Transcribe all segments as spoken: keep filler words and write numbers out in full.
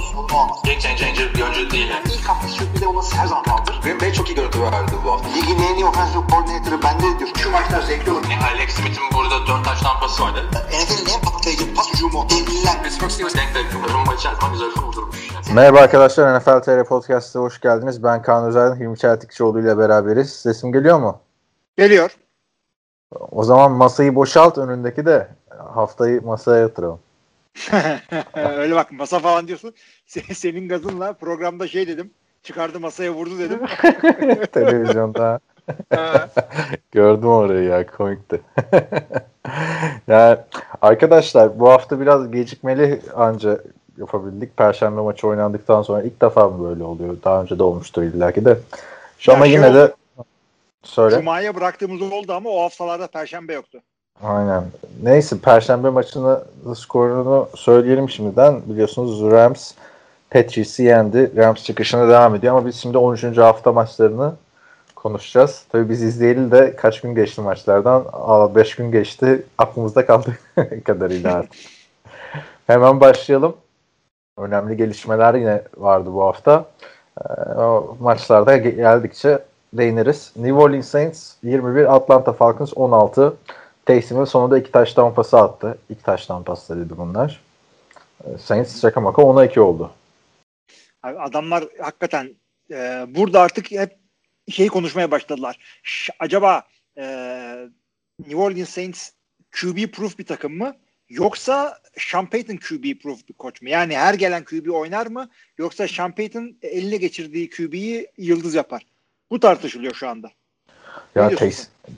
sorunu olmaz. Game changer bir oyuncu değil. Yani ilk hafta sürpü de olması her zaman kaldır. Green Bay çok iyi görüntü verdi bu hafta. Ligin en iyi offensive coordinator'ı bende diyor. Şu maçlar zevkli olur. Yani Alex Smith'in burada dört taş tampası vardı. N F L'in en patlayıcı pas ucumu. Devliler. Pittsburgh Steelers denk denk. Rumba içerisinde güzel kurdurmuş. Merhaba arkadaşlar, N F L T R Podcast'a hoş geldiniz. Ben Kaan Özaydın, Hilmi Çeltikçioğlu ile beraberiz. Sesim geliyor mu? Geliyor. O zaman masayı boşalt, önündeki de haftayı masaya yatıralım. Öyle bak, masa falan diyorsun. Senin gazınla programda şey dedim, çıkardı masaya vurdu dedim. Televizyonda. Gördüm orayı ya, komikti. Yani arkadaşlar bu hafta biraz gecikmeli anca yapabildik. Perşembe maçı oynandıktan sonra ilk defa mı böyle oluyor? Daha önce de olmuştur illaki de. Şu ama yine de söyle. Cuma'ya bıraktığımız oldu ama o haftalarda Perşembe yoktu. Aynen. Neyse, Perşembe maçının skorunu söyleyelim şimdiden. Biliyorsunuz Rams Patriots'ı yendi. Rams çıkışına devam ediyor ama biz şimdi on üçüncü hafta maçlarını konuşacağız. Tabii biz izleyelim de kaç gün geçti maçlardan? Aa, beş gün geçti. Aklımızda kaldı kadarıyla artık. Hemen başlayalım. Önemli gelişmeler yine vardı bu hafta. O maçlarda geldikçe değiniriz. New Orleans Saints yirmi bir, Atlanta Falcons on altı. Taysom sonunda iki taş tampası attı. İki taş tampası dedi bunlar. Saints şaka maka ona iki oldu. Abi adamlar hakikaten e, burada artık hep şeyi konuşmaya başladılar. Ş- acaba e, New Orleans Saints Q B proof bir takım mı? Yoksa Sean Payton Q B proof bir koç mu? Yani her gelen Q B oynar mı? Yoksa Sean Payton eline geçirdiği Q B'yi yıldız yapar. Bu tartışılıyor şu anda. Ya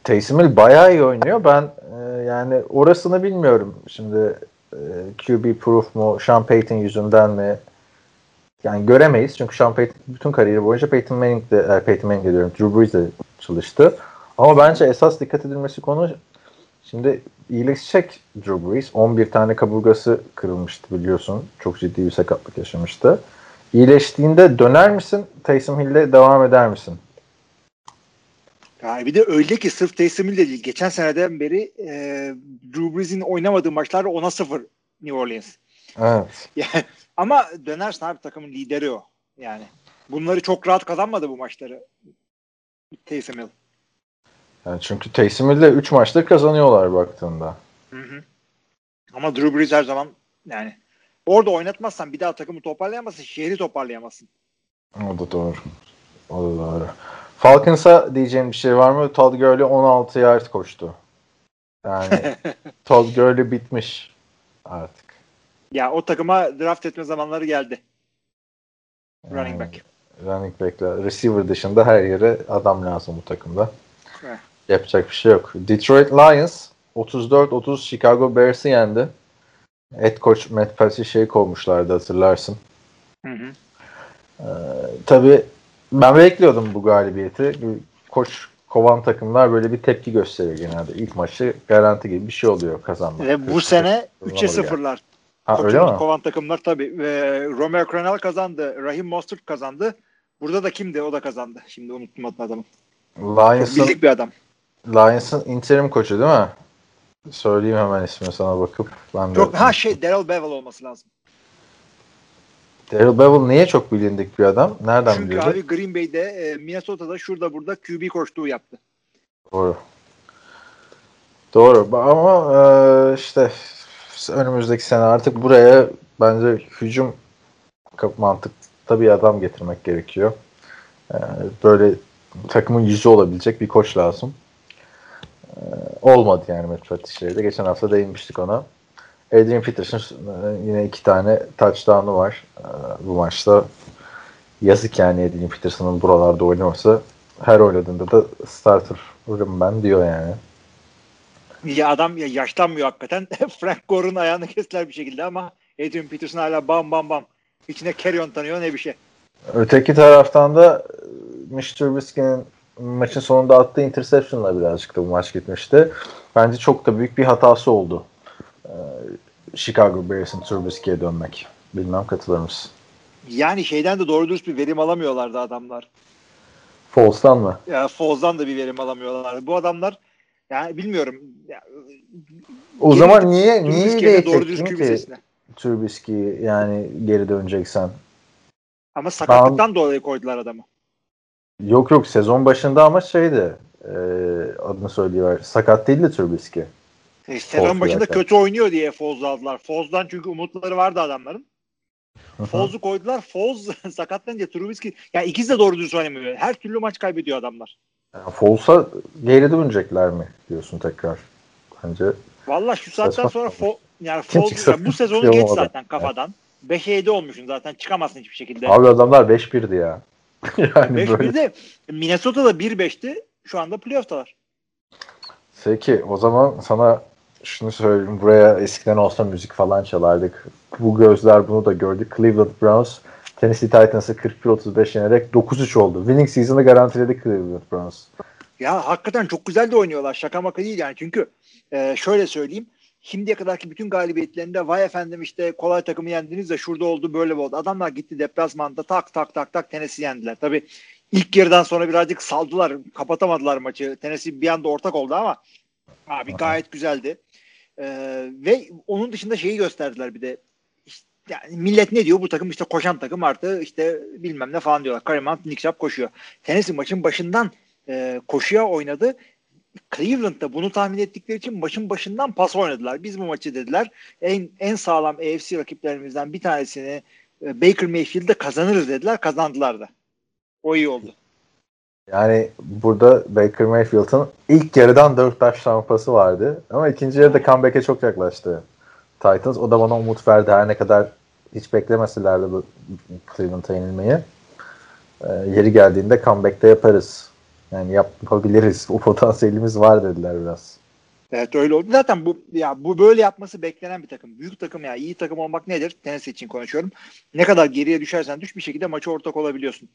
Taysom Hill bayağı iyi oynuyor. Ben e, yani orasını bilmiyorum. Şimdi e, Q B proof mu? Sean Payton yüzünden mi? Yani göremeyiz. Çünkü Sean Payton bütün kariyeri boyunca Peyton Manning'de, Peyton Manning'de diyorum, Drew Brees'de çalıştı. Ama bence esas dikkat edilmesi konu şimdi iyileşecek Drew Brees. on bir tane kaburgası kırılmıştı biliyorsun. Çok ciddi bir sakatlık yaşamıştı. İyileştiğinde döner misin? Taysom Hill'le devam eder misin? Yani bir de öyle ki sırf Taysom Hill değil. Geçen seneden beri e, Drew Brees'in oynamadığı maçlar ona sıfır New Orleans. Evet. Yani, ama dönersin abi, takımın lideri o. Yani bunları çok rahat kazanmadı bu maçları Taysom Hill. Yani çünkü Taysom Hill'de üç maçta kazanıyorlar baktığında. Hı hı. Ama Drew Brees her zaman yani orada oynatmazsan bir daha takımı toparlayamazsın, şehri toparlayamazsın. O da doğru. O da doğru. Falcons'a diyeceğim bir şey var mı? Todd Gurley on altı yard koştu. Yani Todd Gurley bitmiş artık. Ya o takıma draft etme zamanları geldi. Yani, running back. Running back'la receiver dışında her yere adam lazım bu takımda. Heh. Yapacak bir şey yok. Detroit Lions otuz dört otuz Chicago Bears'ı yendi. Head coach Matt Patricia şey kovmuşlardı, hatırlarsın. Hı hı. Ee, tabii ben bekliyordum bu galibiyeti. Koç kovan takımlar böyle bir tepki gösteriyor genelde. İlk maçı garanti gibi bir şey oluyor kazanmak. Ve bu kırk sene üçe sıfırlar. Ha, öyle mi? Kovan takımlar tabii. Ee, Romeo Crennel kazandı. Raheem Mostert kazandı. Burada da kimdi? O da kazandı. Şimdi unuttum adını adamın. Lions'ın, bildik bir adam. Lions'ın interim koçu değil mi? Söyleyeyim hemen ismini sana bakıp. Ben çok, de... Ha şey Darrell Bevel olması lazım. Darrell Bevel niye çok bilindik bir adam? Nereden biliyordu? Çünkü abi Green Bay'de, Minnesota'da, şurada burada Q B koçluğu yaptı. Doğru. Doğru ama işte önümüzdeki sene artık buraya bence hücum mantıklı bir adam getirmek gerekiyor. Böyle takımın yüzü olabilecek bir koç lazım. Ee, olmadı yani Matt Patricia'yla. Geçen hafta değinmiştik ona. Adrian Peterson yine iki tane touchdown'u var ee, bu maçta. Yazık yani Adrian Peterson'ın buralarda oynaması. Her oynadığında da starter'ım ben diyor yani. Ya adam ya yaşlanmıyor hakikaten. Frank Gore'un ayağını kestiler bir şekilde ama Adrian Peterson hala bam bam bam. İçine carry-on tanıyor ne bir şey. Öteki taraftan da Mitch Trubisky'nin maçın sonunda attığı interception'la birazcık da bu maç gitmişti. Bence çok da büyük bir hatası oldu. Ee, Chicago Bears'ın Trubisky'ye dönmek. Bilmem katılır mısın? Yani şeyden de doğru dürüst bir verim alamıyorlardı adamlar. Foles'tan mı? Ya Foles'tan da bir verim alamıyorlar. Bu adamlar yani bilmiyorum. Ya, o zaman niye niye değiştirdin ki Trubisky'yi yani geri döneceksen? Ama sakatlıktan tamam. dolayı koydular adamı. Yok yok sezon başında ama şeydi e, adını söyleyiver. Sakat değildi Trubisky. E, sezon başında zaten kötü oynuyor diye Foles'u aldılar. Foles'dan çünkü umutları vardı adamların. Foles'u koydular. Foles sakatlanınca Trubisky yani ikisi de doğru düzgün oynamıyor. Her türlü maç kaybediyor adamlar. Yani Foles'a geri dönecekler mi diyorsun tekrar? Bence. Valla şu saatten sonra Fo- yani Foles yani bu sezonu geç zaten kafadan. Yani. beşe yedi olmuşsun zaten. Çıkamazsın hiçbir şekilde. Abi adamlar beş birdi ya. Yani beş birde Minnesota'da bir beşti. Şu anda playoff'talar. Peki o zaman sana şunu söyleyeyim. Buraya eskiden olsa müzik falan çalardık. Bu gözler bunu da gördü. Cleveland Browns Tennessee Titans'ı kırk bir otuz beş yenerek dokuz üç oldu. Winning season'ı garantiledi Cleveland Browns. Ya hakikaten çok güzel de oynuyorlar. Şaka maka değil yani. Çünkü e, şöyle söyleyeyim. Şimdiye kadarki bütün galibiyetlerinde vay efendim işte kolay takımı yendiniz de şurada oldu böyle oldu. Adamlar gitti deplasmanda tak tak tak tak Tennessee'yi yendiler. Tabii ilk yarıdan sonra birazcık saldılar. Kapatamadılar maçı. Tennessee bir anda ortak oldu ama abi gayet güzeldi. Ee, ve onun dışında şeyi gösterdiler bir de. İşte, yani millet ne diyor? Bu takım işte koşan takım artı işte bilmem ne falan diyorlar. Kareem Hunt, Nick Chubb koşuyor. Tennessee maçın başından e, koşuya oynadı. Cleveland'da bunu tahmin ettikleri için maçın başından pas oynadılar. Biz bu maçı dediler. En en sağlam A F C rakiplerimizden bir tanesini e, Baker Mayfield'de kazanırız dediler. Kazandılar da. O iyi oldu. Yani burada Baker Mayfield'ın ilk yarıdan dört taş şampası vardı. Ama ikinci yarıda comeback'e çok yaklaştı Titans. O da bana umut verdi. Her ne kadar hiç beklemeseler de bu Cleveland'a yenilmeyi. Ee, yeri geldiğinde comeback'te yaparız. Yani yapabiliriz. O potansiyelimiz var dediler biraz. Evet öyle oldu. Zaten bu ya bu böyle yapması beklenen bir takım. Büyük takım ya. İyi takım olmak nedir? Tennessee için konuşuyorum. Ne kadar geriye düşersen düş bir şekilde maça ortak olabiliyorsun.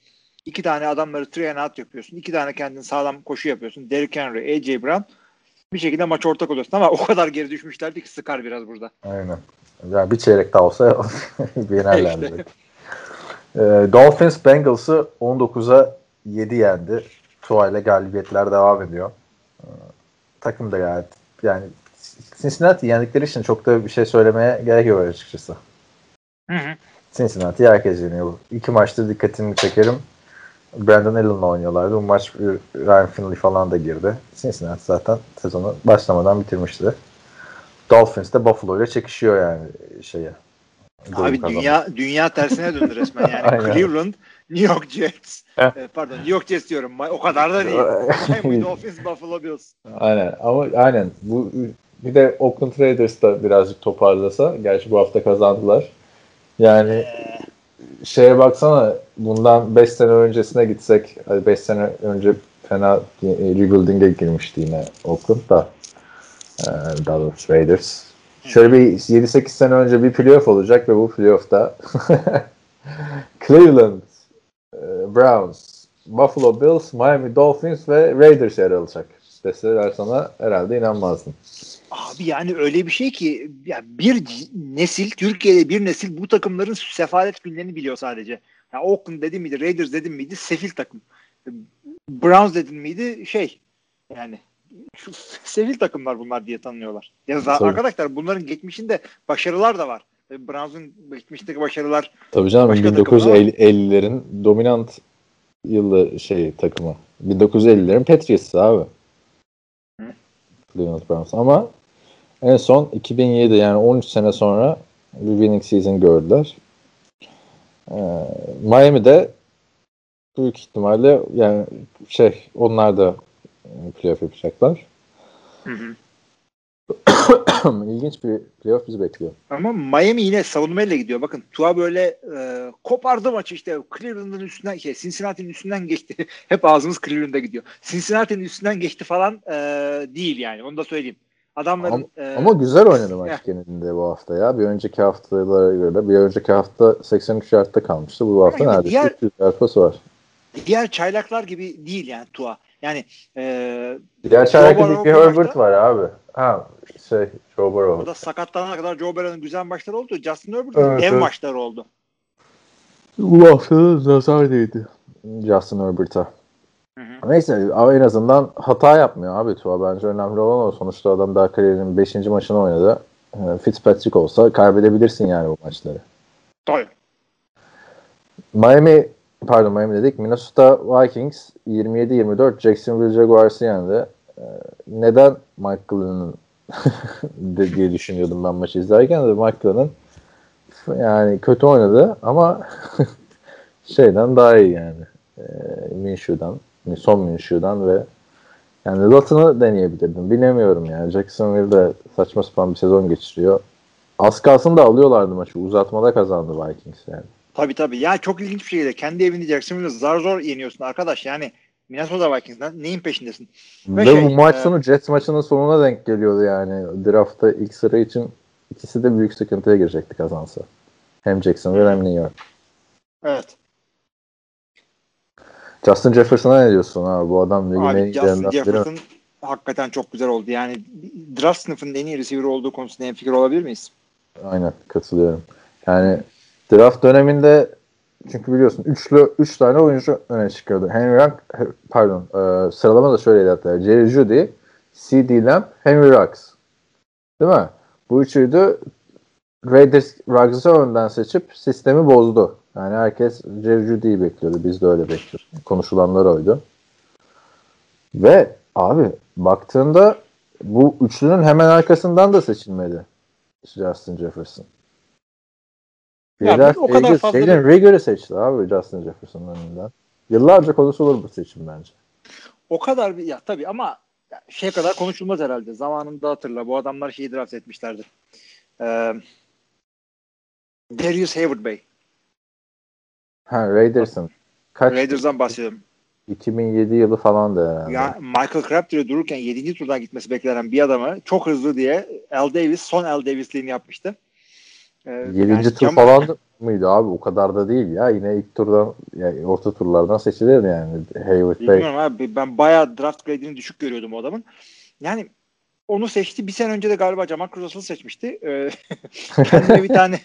İki tane adamları three and out yapıyorsun. İki tane kendini sağlam koşu yapıyorsun. Derrick Henry, A J Brown bir şekilde maç ortak oluyorsun ama o kadar geri düşmüşlerdi ki sıkar biraz burada. Aynen. Yani bir çeyrek daha olsa yenerlerdi. İşte. Ee, Dolphins Bengals'ı on dokuza yedi yendi. Tua ile galibiyetler devam ediyor. Ee, takım da gayet yani Cincinnati yendikleri için çok da bir şey söylemeye gerek yok açıkçası. Hı hı. Cincinnati herkes yeniyor. İki maçta dikkatimi çekerim. Brandon Allen'la oynuyorlardı. Bu maç Ryan Finley falan da girdi. Cincinnati zaten sezonu başlamadan bitirmişti. Dolphins de Buffalo ile çekişiyor yani şeye. Abi dünya dünya tersine döndü resmen yani. Cleveland, New York Jets. Pardon, New York Jets diyorum. O kadar da değil. Dolphins, Buffalo Bills. Aynen. Ama aynen. Bu bir de Oakland Raiders da birazcık toparlasa. Gerçi bu hafta kazandılar. Yani ee... şeye baksana bundan beş sene öncesine gitsek beş sene önce fena rebuilding'e girmişti yine Oakland'da daha doğrusu Raiders. Şöyle bir yedi sekiz sene önce bir playoff olacak ve bu playoff'ta Cleveland, Browns, Buffalo Bills, Miami Dolphins ve Raiders yer alacak. Deseler sana herhalde inanmazdın. Abi yani öyle bir şey ki ya bir nesil, Türkiye'de bir nesil bu takımların sefalet günlerini biliyor sadece. Yani Oakland dedim miydi, Raiders dedim miydi, sefil takım. Browns dedim miydi, şey yani şu sefil takımlar bunlar diye tanınıyorlar. Ya zaten arkadaşlar bunların geçmişinde başarılar da var. Browns'un geçmişteki başarılar. Tabii canım bin dokuz yüz ellilerin dominant yılı şey takımı. bin dokuz yüz ellilerin Patriots'ı abi. Hı? Cleveland Browns ama en son iki bin yedi yani on üç sene sonra bir winning season gördüler. Ee, Miami'de büyük ihtimalle yani şey onlar da playoff yapacaklar. Hı hı. İlginç bir playoff bizi bekliyor. Ama Miami yine savunmayla gidiyor. Bakın Tua böyle e, kopardı maçı işte Cleveland'ın üstünden şey, Cincinnati'nin üstünden geçti. Hep ağzımız Cleveland'a gidiyor. Cincinnati'nin üstünden geçti falan e, değil yani. Onu da söyleyeyim. Adamların Ama, e, ama güzel oynadı maç genelinde bu hafta ya. Bir önceki haftalara göre bir önceki hafta seksen üç yardta kalmıştı. Bu hafta yani neredeyse diğer, üç yüz yard pas var. Diğer çaylaklar gibi değil yani Tua. Yani e, diğer çaylaklar gibi Herbert var abi. Ha şey Joe Burrow. O da sakatlanana kadar Joe Burrow'un güzel maçları oldu. Justin Herbert'in evet, dev evet. maçları oldu. Bu hafta nazar değdi Justin Herbert'a. Neyse ama en azından hata yapmıyor abi Tua. Bence önemli olan o. Sonuçta adam daha kariyerinin beşinci maçını oynadı. Fitzpatrick olsa kaybedebilirsin yani bu maçları. Tabii. Miami pardon Miami dedik. Minnesota Vikings yirmi yedi yirmi dört Jacksonville Jaguars'ı yendi. Neden Mike Glenn'ın diye düşünüyordum ben maçı izlerken de Mike Glenn'ın yani kötü oynadı ama şeyden daha iyi yani. Minshew'dan, son Minshew'dan ve yani Lotton'u deneyebilirdim. Bilemiyorum yani. Jacksonville'de saçma sapan bir sezon geçiriyor. Az kalsın da alıyorlardı maçı. Uzatmada kazandı Vikings yani. Tabii tabii. Ya çok ilginç bir şekilde kendi evinde Jacksonville'de zar zor yeniyorsun arkadaş. Yani Minnesota Vikings'den neyin peşindesin? Ve, ve şey, bu maç sonu e... Jets maçının sonuna denk geliyordu yani. Draft'ta ilk sıra için ikisi de büyük sıkıntıya girecekti kazansa. Hem Jacksonville hem New York. Evet. Justin Jefferson'a ne diyorsun abi? Bu adam ligin en iyi Justin Jefferson hakikaten çok güzel oldu. Yani draft sınıfının en iyi receiver olduğu konusunda en fikir olabilir miyiz? Aynen katılıyorum. Yani draft döneminde çünkü biliyorsun üçlü üç tane oyuncu öne çıkıyordu. Henry Ruggs pardon e, sıralama da şöyleydi hatta. Jerry Jeudy, C D Lamb, Henry Ruggs. Değil mi? Bu üçüydü. Raiders Ruggs'ı önden seçip sistemi bozdu. Yani herkes Jerry Jeudy'yi bekliyordu. Biz de öyle bekliyoruz. Konuşulanlar oydu. Ve abi baktığında bu üçlünün hemen arkasından da seçilmedi Justin Jefferson. Beyler, o kadar fazla. Jalen Rigger'ı seçti abi Justin Jefferson'ın önünden. Yıllarca konuşulur bu seçim bence. O kadar bir ya tabii ama şey kadar konuşulmaz herhalde. Zamanında hatırla bu adamlar şeyi draft etmişlerdi. Ee, Darius Hayward Bey. Ha Raiders'ın. Kaç Raiders'dan bahsediyorum. iki bin yedi yılı falan da herhalde. Ya Michael Crabtree dururken yedinci turdan gitmesi beklenen bir adamı çok hızlı diye Al Davis son Al Davis'liğini yapmıştı. Ee, yedinci yani tur cam- falan mıydı abi? O kadar da değil ya. Yine ilk turdan yani orta turlardan seçilir yani Hayward Bey. Bilmiyorum abi ben bayağı draft grade'ini düşük görüyordum o adamın. Yani onu seçti. Bir sene önce de galiba Jamarcus Russell'ı seçmişti. Ee, kendine bir tane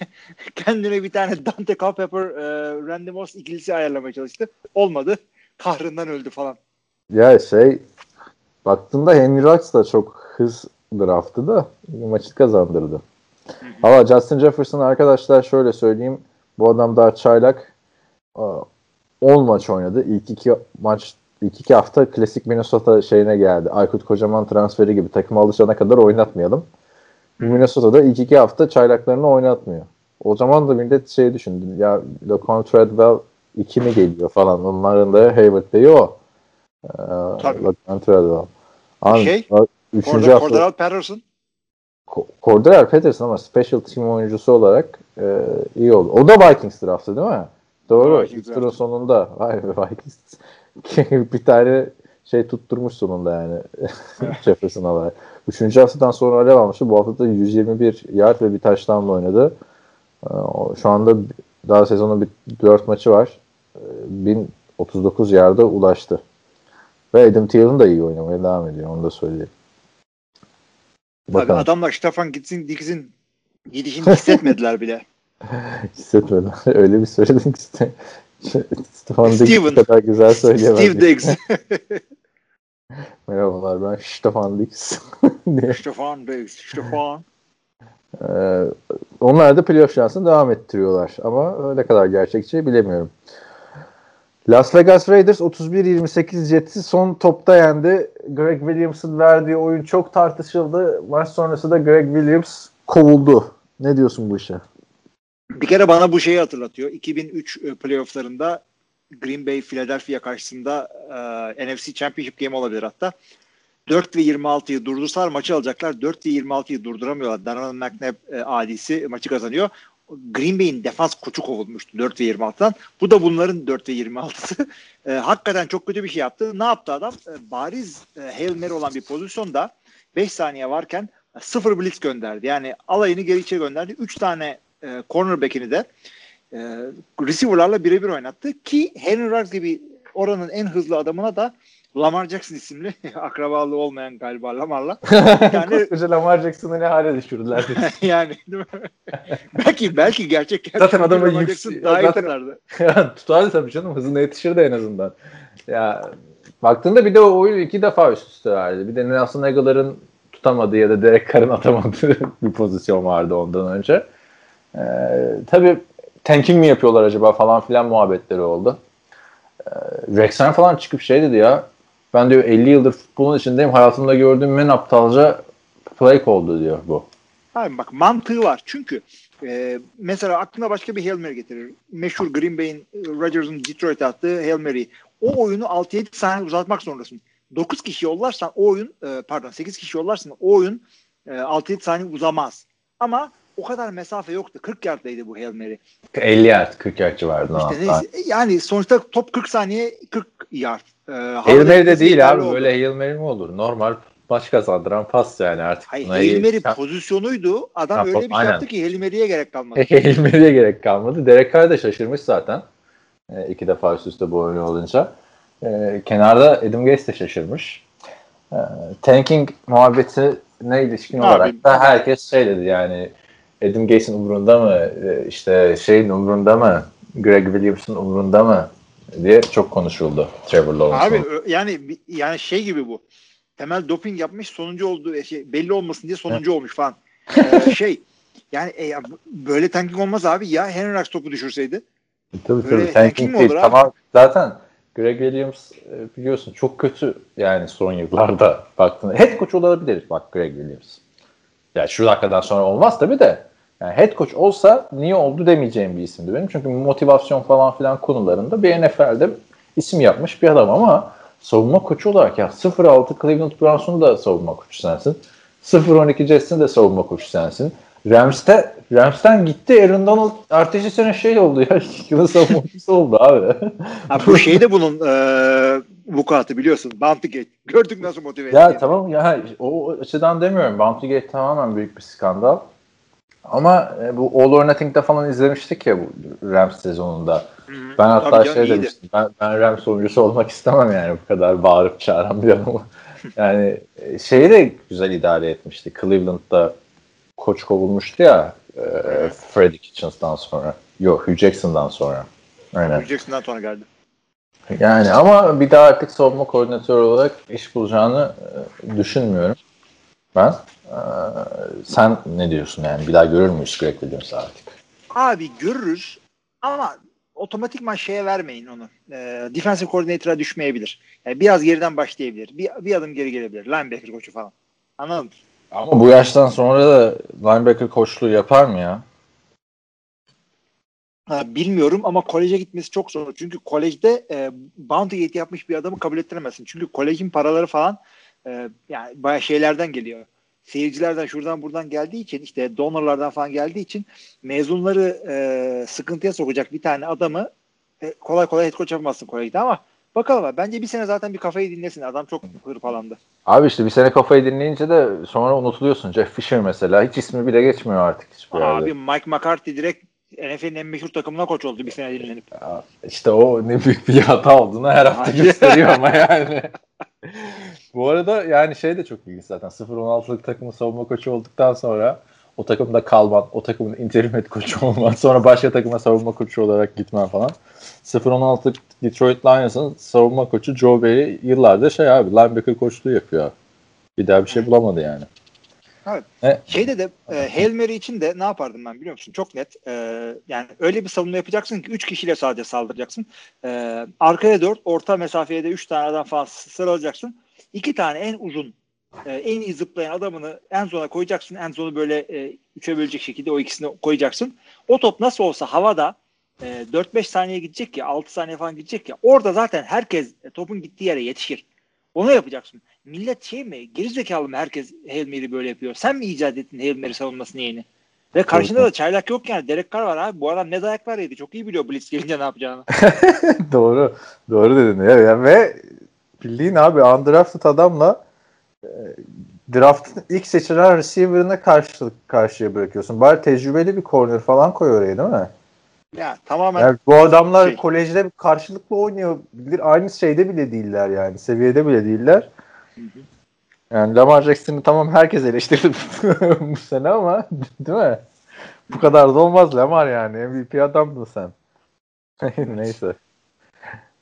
kendine bir tane Dante Culpepper e, Randy Moss ikilisi ayarlamaya çalıştı. Olmadı. Kahrından öldü falan. Ya şey baktığında Henry Ruggs da çok hız draftı da maçı kazandırdı. Ama Justin Jefferson arkadaşlar şöyle söyleyeyim. Bu adam daha çaylak. on maç oynadı. İlk iki maç İlk iki hafta klasik Minnesota şeyine geldi. Aykut Kocaman transferi gibi takıma alışana kadar oynatmayalım. Minnesota'da ilk iki hafta çaylaklarını oynatmıyor. O zaman da millet şey düşündü. Ya Laquan Treadwell iki mi geliyor falan. Onların da Hayward Bey'i o. Ee, Laquan Treadwell. An- şey, Cordell hafta- Patterson. Cordell Patterson ama special team oyuncusu olarak e, iyi oldu. O da Vikings draftı değil mi? Doğru. İlk turun sonunda. Vay be Vikings. Bir tane şey tutturmuş sonunda yani Jefferson olarak. Üçüncü haftadan sonra alev almıştı. Bu hafta da yüz yirmi bir yard ve bir touchdownla oynadı. Şu anda daha sezonun bir dört maçı var. bin otuz dokuz yarda ulaştı. Ve Adam Thielen da iyi oynamaya devam ediyor. Onu da söyleyeyim. Abi adamlar Stefan gitsin diksin gidişini hissetmediler bile. Hissetmediler. Öyle bir söyledim ki Stefan Diggs kadar güzel söyleyemem. Steve Diggs. Merhabalar ben Stefan Diggs. Stefan Diggs. Stefan. Ee, onlar da playoff şansını devam ettiriyorlar. Ama ne kadar gerçekçi bilemiyorum. Las Vegas Raiders otuz bir yirmi sekiz Jets'i son topta yendi. Greg Williams'ın verdiği oyun çok tartışıldı. Maç sonrası da Greg Williams kovuldu. Ne diyorsun bu işe? Bir kere bana bu şeyi hatırlatıyor. iki bin üç playofflarında Green Bay Philadelphia karşısında e, N F C Championship game olabilir hatta. dört ve yirmi altıyı durdursalar maçı alacaklar. dört ve yirmi altıyı durduramıyorlar. Donovan McNabb e, adisi maçı kazanıyor. Green Bay'in defans koçu kovulmuştu dört ve yirmi altıdan. Bu da bunların dört ve yirmi altısı. E, hakikaten çok kötü bir şey yaptı. Ne yaptı adam? E, bariz e, Hail Mary olan bir pozisyonda beş saniye varken sıfır blitz gönderdi. Yani alayını geri içe gönderdi. üç tane E, cornerback'ini de e, receiver'larla birebir oynattı ki Henry Ruggs gibi oranın en hızlı adamına da Lamar Jackson isimli akrabalığı olmayan galiba Lamar'la yani Lamar Jackson'ı ne hale düşürdüler yani değil mi? belki belki gerçek, gerçek zaten adamı Lamar Jackson daha iyi tutardı. Tutardı tabii canım hızına yetişirdi en azından. Ya baktığında bir de o oyun iki defa üst üste verdi. Bir de Nelson Aguilar'ın tutamadığı ya da Derek Carr'ın atamadığı bir pozisyon vardı ondan önce. Ee, tabii tanking mi yapıyorlar acaba falan filan muhabbetleri oldu. Ee, Rexan falan çıkıp şey dedi ya, ben diyor elli yıldır futbolun içindeyim, hayatımda gördüğüm en aptalca play call'du diyor bu. Abi bak, mantığı var çünkü e, mesela aklına başka bir Hail Mary getirir. Meşhur Green Bay'in Rodgers'ın Detroit'e attığı Hail Mary'i. O oyunu altı yedi saniye uzatmak zorundasın. dokuz kişi yollarsan o oyun e, pardon sekiz kişi yollarsan o oyun e, altı yedi saniye uzamaz. Ama o kadar mesafe yoktu. kırk yardtaydı bu Hail Mary. elli yard, kırk yard civarında. İşte neyse, yani sonuçta top kırk saniye, kırk yard. E, Hail Mary de değil abi. Oldu. Böyle Hail Mary mi olur? Normal maç kazandıran pas yani artık. Hayır, Hail Mary ya, pozisyonuydu. Adam ya, öyle bir şey aynen. yaptı ki Hail Mary'ye gerek kalmadı. Hail Mary'ye gerek kalmadı. Derek Carr da şaşırmış zaten. E, iki defa üst üste bu oyunu olunca. E, kenarda Adam Gates de şaşırmış. E, tanking muhabbetine ilişkin abi, olarak da herkes şey dedi yani, Adam Gates'in umurunda mı, işte şeyin umurunda mı, Greg Williams'ın umurunda mı diye çok konuşuldu Trevor Lawrence'ın. Abi yani yani şey gibi bu. Temel doping yapmış, sonuncu olduğu şey, belli olmasın diye sonuncu olmuş falan. ee, şey yani e, böyle tanking olmaz abi ya, Henry Rux topu düşürseydi. Tabii tabii tanking, tanking değil. Tamam, zaten Greg Williams biliyorsun çok kötü yani son yıllarda baktığında. Head coach olabilir bak Greg Williams. Ya şu dakikadan sonra olmaz tabii de. Yani head coach olsa niye oldu demeyeceğim bir isimdi benim. Çünkü motivasyon falan filan konularında bir N F L'de isim yapmış bir adam ama savunma koçu olarak ya sıfır altı Cleveland Browns'un da savunma koçu sensin. sıfır on iki Jets'in de savunma koçu sensin. Rams'te Rams'ten gitti Aaron Donald artışı sene şey oldu ya. Yılın savunma koçusu oldu abi. Abi bu şey de bunun ee, vukuatı biliyorsun. Bounty Gate. Gördük nasıl motive etti. Ya yani. Tamam ya, o açıdan demiyorum. Bounty Gate tamamen büyük bir skandal. Ama bu All or Nothing'de falan izlemiştik ya bu Rams sezonunda. Hı hı. Ben hatta Tabii şey demiştim. Ben, ben Rams oyuncusu olmak istemem yani, bu kadar bağırıp çağıran bir adamı. Yani şeyi de güzel idare etmişti. Cleveland'da koç kovulmuştu ya e, Freddie Kitchens'dan sonra. Yok, Hugh Jackson'dan sonra. Aynen. Hugh Jackson'dan sonra geldi. Yani ama bir daha artık savunma koordinatörü olarak iş bulacağını düşünmüyorum ben. Ee, sen ne diyorsun yani? Bir daha görür müyüz Greg Williams'ı artık? Abi görürüz ama otomatikman şeye vermeyin onu. Ee, defensive coordinator'a düşmeyebilir. Yani biraz geriden başlayabilir. Bir, bir adım geri gelebilir. Linebacker koçu falan. Anladın mı? Ama bu yaştan sonra da linebacker koçluğu yapar mı ya? Ha, bilmiyorum ama koleje gitmesi çok zor. Çünkü kolejde e, bounty gate yapmış bir adamı kabul ettiremezsin. Çünkü kolejin paraları falan e, yani bayağı şeylerden geliyor. Seyircilerden şuradan buradan geldiği için, işte donorlardan falan geldiği için mezunları e, sıkıntıya sokacak bir tane adamı e, kolay kolay head coach yapamazsın kolejde ama bakalım abi. Bence bir sene zaten bir kafayı dinlesin. Adam çok hırpalandı. Abi işte bir sene kafayı dinleyince de sonra unutuluyorsun. Jeff Fisher mesela. Hiç ismi bile geçmiyor artık hiçbir abi yerde. Mike McCarthy direkt N F L'nin en meşhur takımına koç oldu bir sene dinlenip. Ya işte o ne büyük bir hata olduğunu her hafta gösteriyor ama yani. Bu arada yani şey de çok ilginç zaten. sıfır on altılık takımın savunma koçu olduktan sonra o takımda kalman, o takımın interim head koçu olman, sonra başka takıma savunma koçu olarak gitmen falan. sıfır on altılık Detroit Lions'ın savunma koçu Joe Barry yıllardır şey abi, linebacker koçluğu yapıyor. Bir daha bir şey bulamadı yani. Evet. E? Şeyde de e, Hail Mary için de ne yapardım ben biliyor musun? Çok net. E, yani öyle bir savunma yapacaksın ki üç kişiyle sadece saldıracaksın. E, arkaya dört, orta mesafeye de üç tane adam falan sıralayacaksın. İki tane en uzun, e, en iyi zıplayan adamını en zona koyacaksın. En zonu böyle e, üçe bölecek şekilde o ikisini koyacaksın. O top nasıl olsa havada e, dört beş saniye gidecek ya, altı saniye falan gidecek ya. Orada zaten herkes e, topun gittiği yere yetişir. Onu yapacaksın. Millet şey mi? Gerizekalı mı? Herkes Hail Mary'i böyle yapıyor. Sen mi icat ettin Hail Mary savunmasını yeni? Ve karşında da çaylak yok yani. Derek Carr var abi. Bu adam ne dayaklar yedi. Çok iyi biliyor blitz gelince ne yapacağını. Doğru. Doğru dedin ya. Yani ve bildiğin abi undrafted adamla e, draftın ilk seçilen receiver'ına karşılık karşıya bırakıyorsun. Bari tecrübeli bir corner falan koy oraya değil mi? Ya tamamen. Yani bu adamlar şey, kolejde karşılıklı oynuyor. Aynı şeyde bile değiller yani. Seviyede bile değiller. Hı hı. Yani Lamar Jackson'ı tamam herkes eleştirdi bu sene ama değil mi? Bu kadar da olmaz Lamar yani. M V P adamdın sen. Neyse.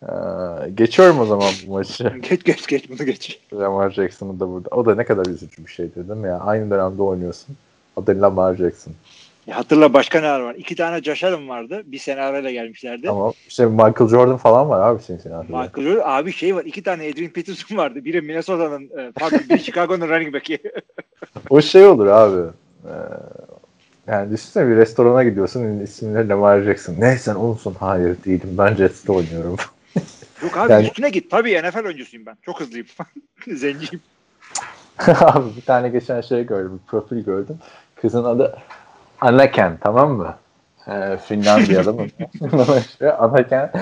Ee, geçiyorum o zaman bu maçı. Geç geç geç bunu geç. Lamar Jackson'ı da burada. O da ne kadar üzücü bir şey dedim ya. Aynı dönemde oynuyorsun. Adın Lamar Jackson. Ya hatırla başka neler var. İki tane Josh Allen vardı. Bir senaryoyla gelmişlerdi. Ama işte Michael Jordan falan var abi senin senaryoyla. Michael Jordan abi şey var. İki tane Adrian Peterson vardı. Biri Minnesota'nın pardon biri Chicago'nun running back'i. O şey olur abi. Ee, yani düşünsene bir restorana gidiyorsun. İsminle Lamar Jackson. Ne sen olsun? Hayır değilim. Ben Jets'te oynuyorum. Yok abi yani, üstüne git. Tabii N F L oyuncusuyum ben. Çok hızlıyım. Zenciyim. Abi bir tane geçen şey gördüm. Bir profil gördüm. Kızın adı Anaken, tamam mı? Ee, Finlandiya'da mı? Anaken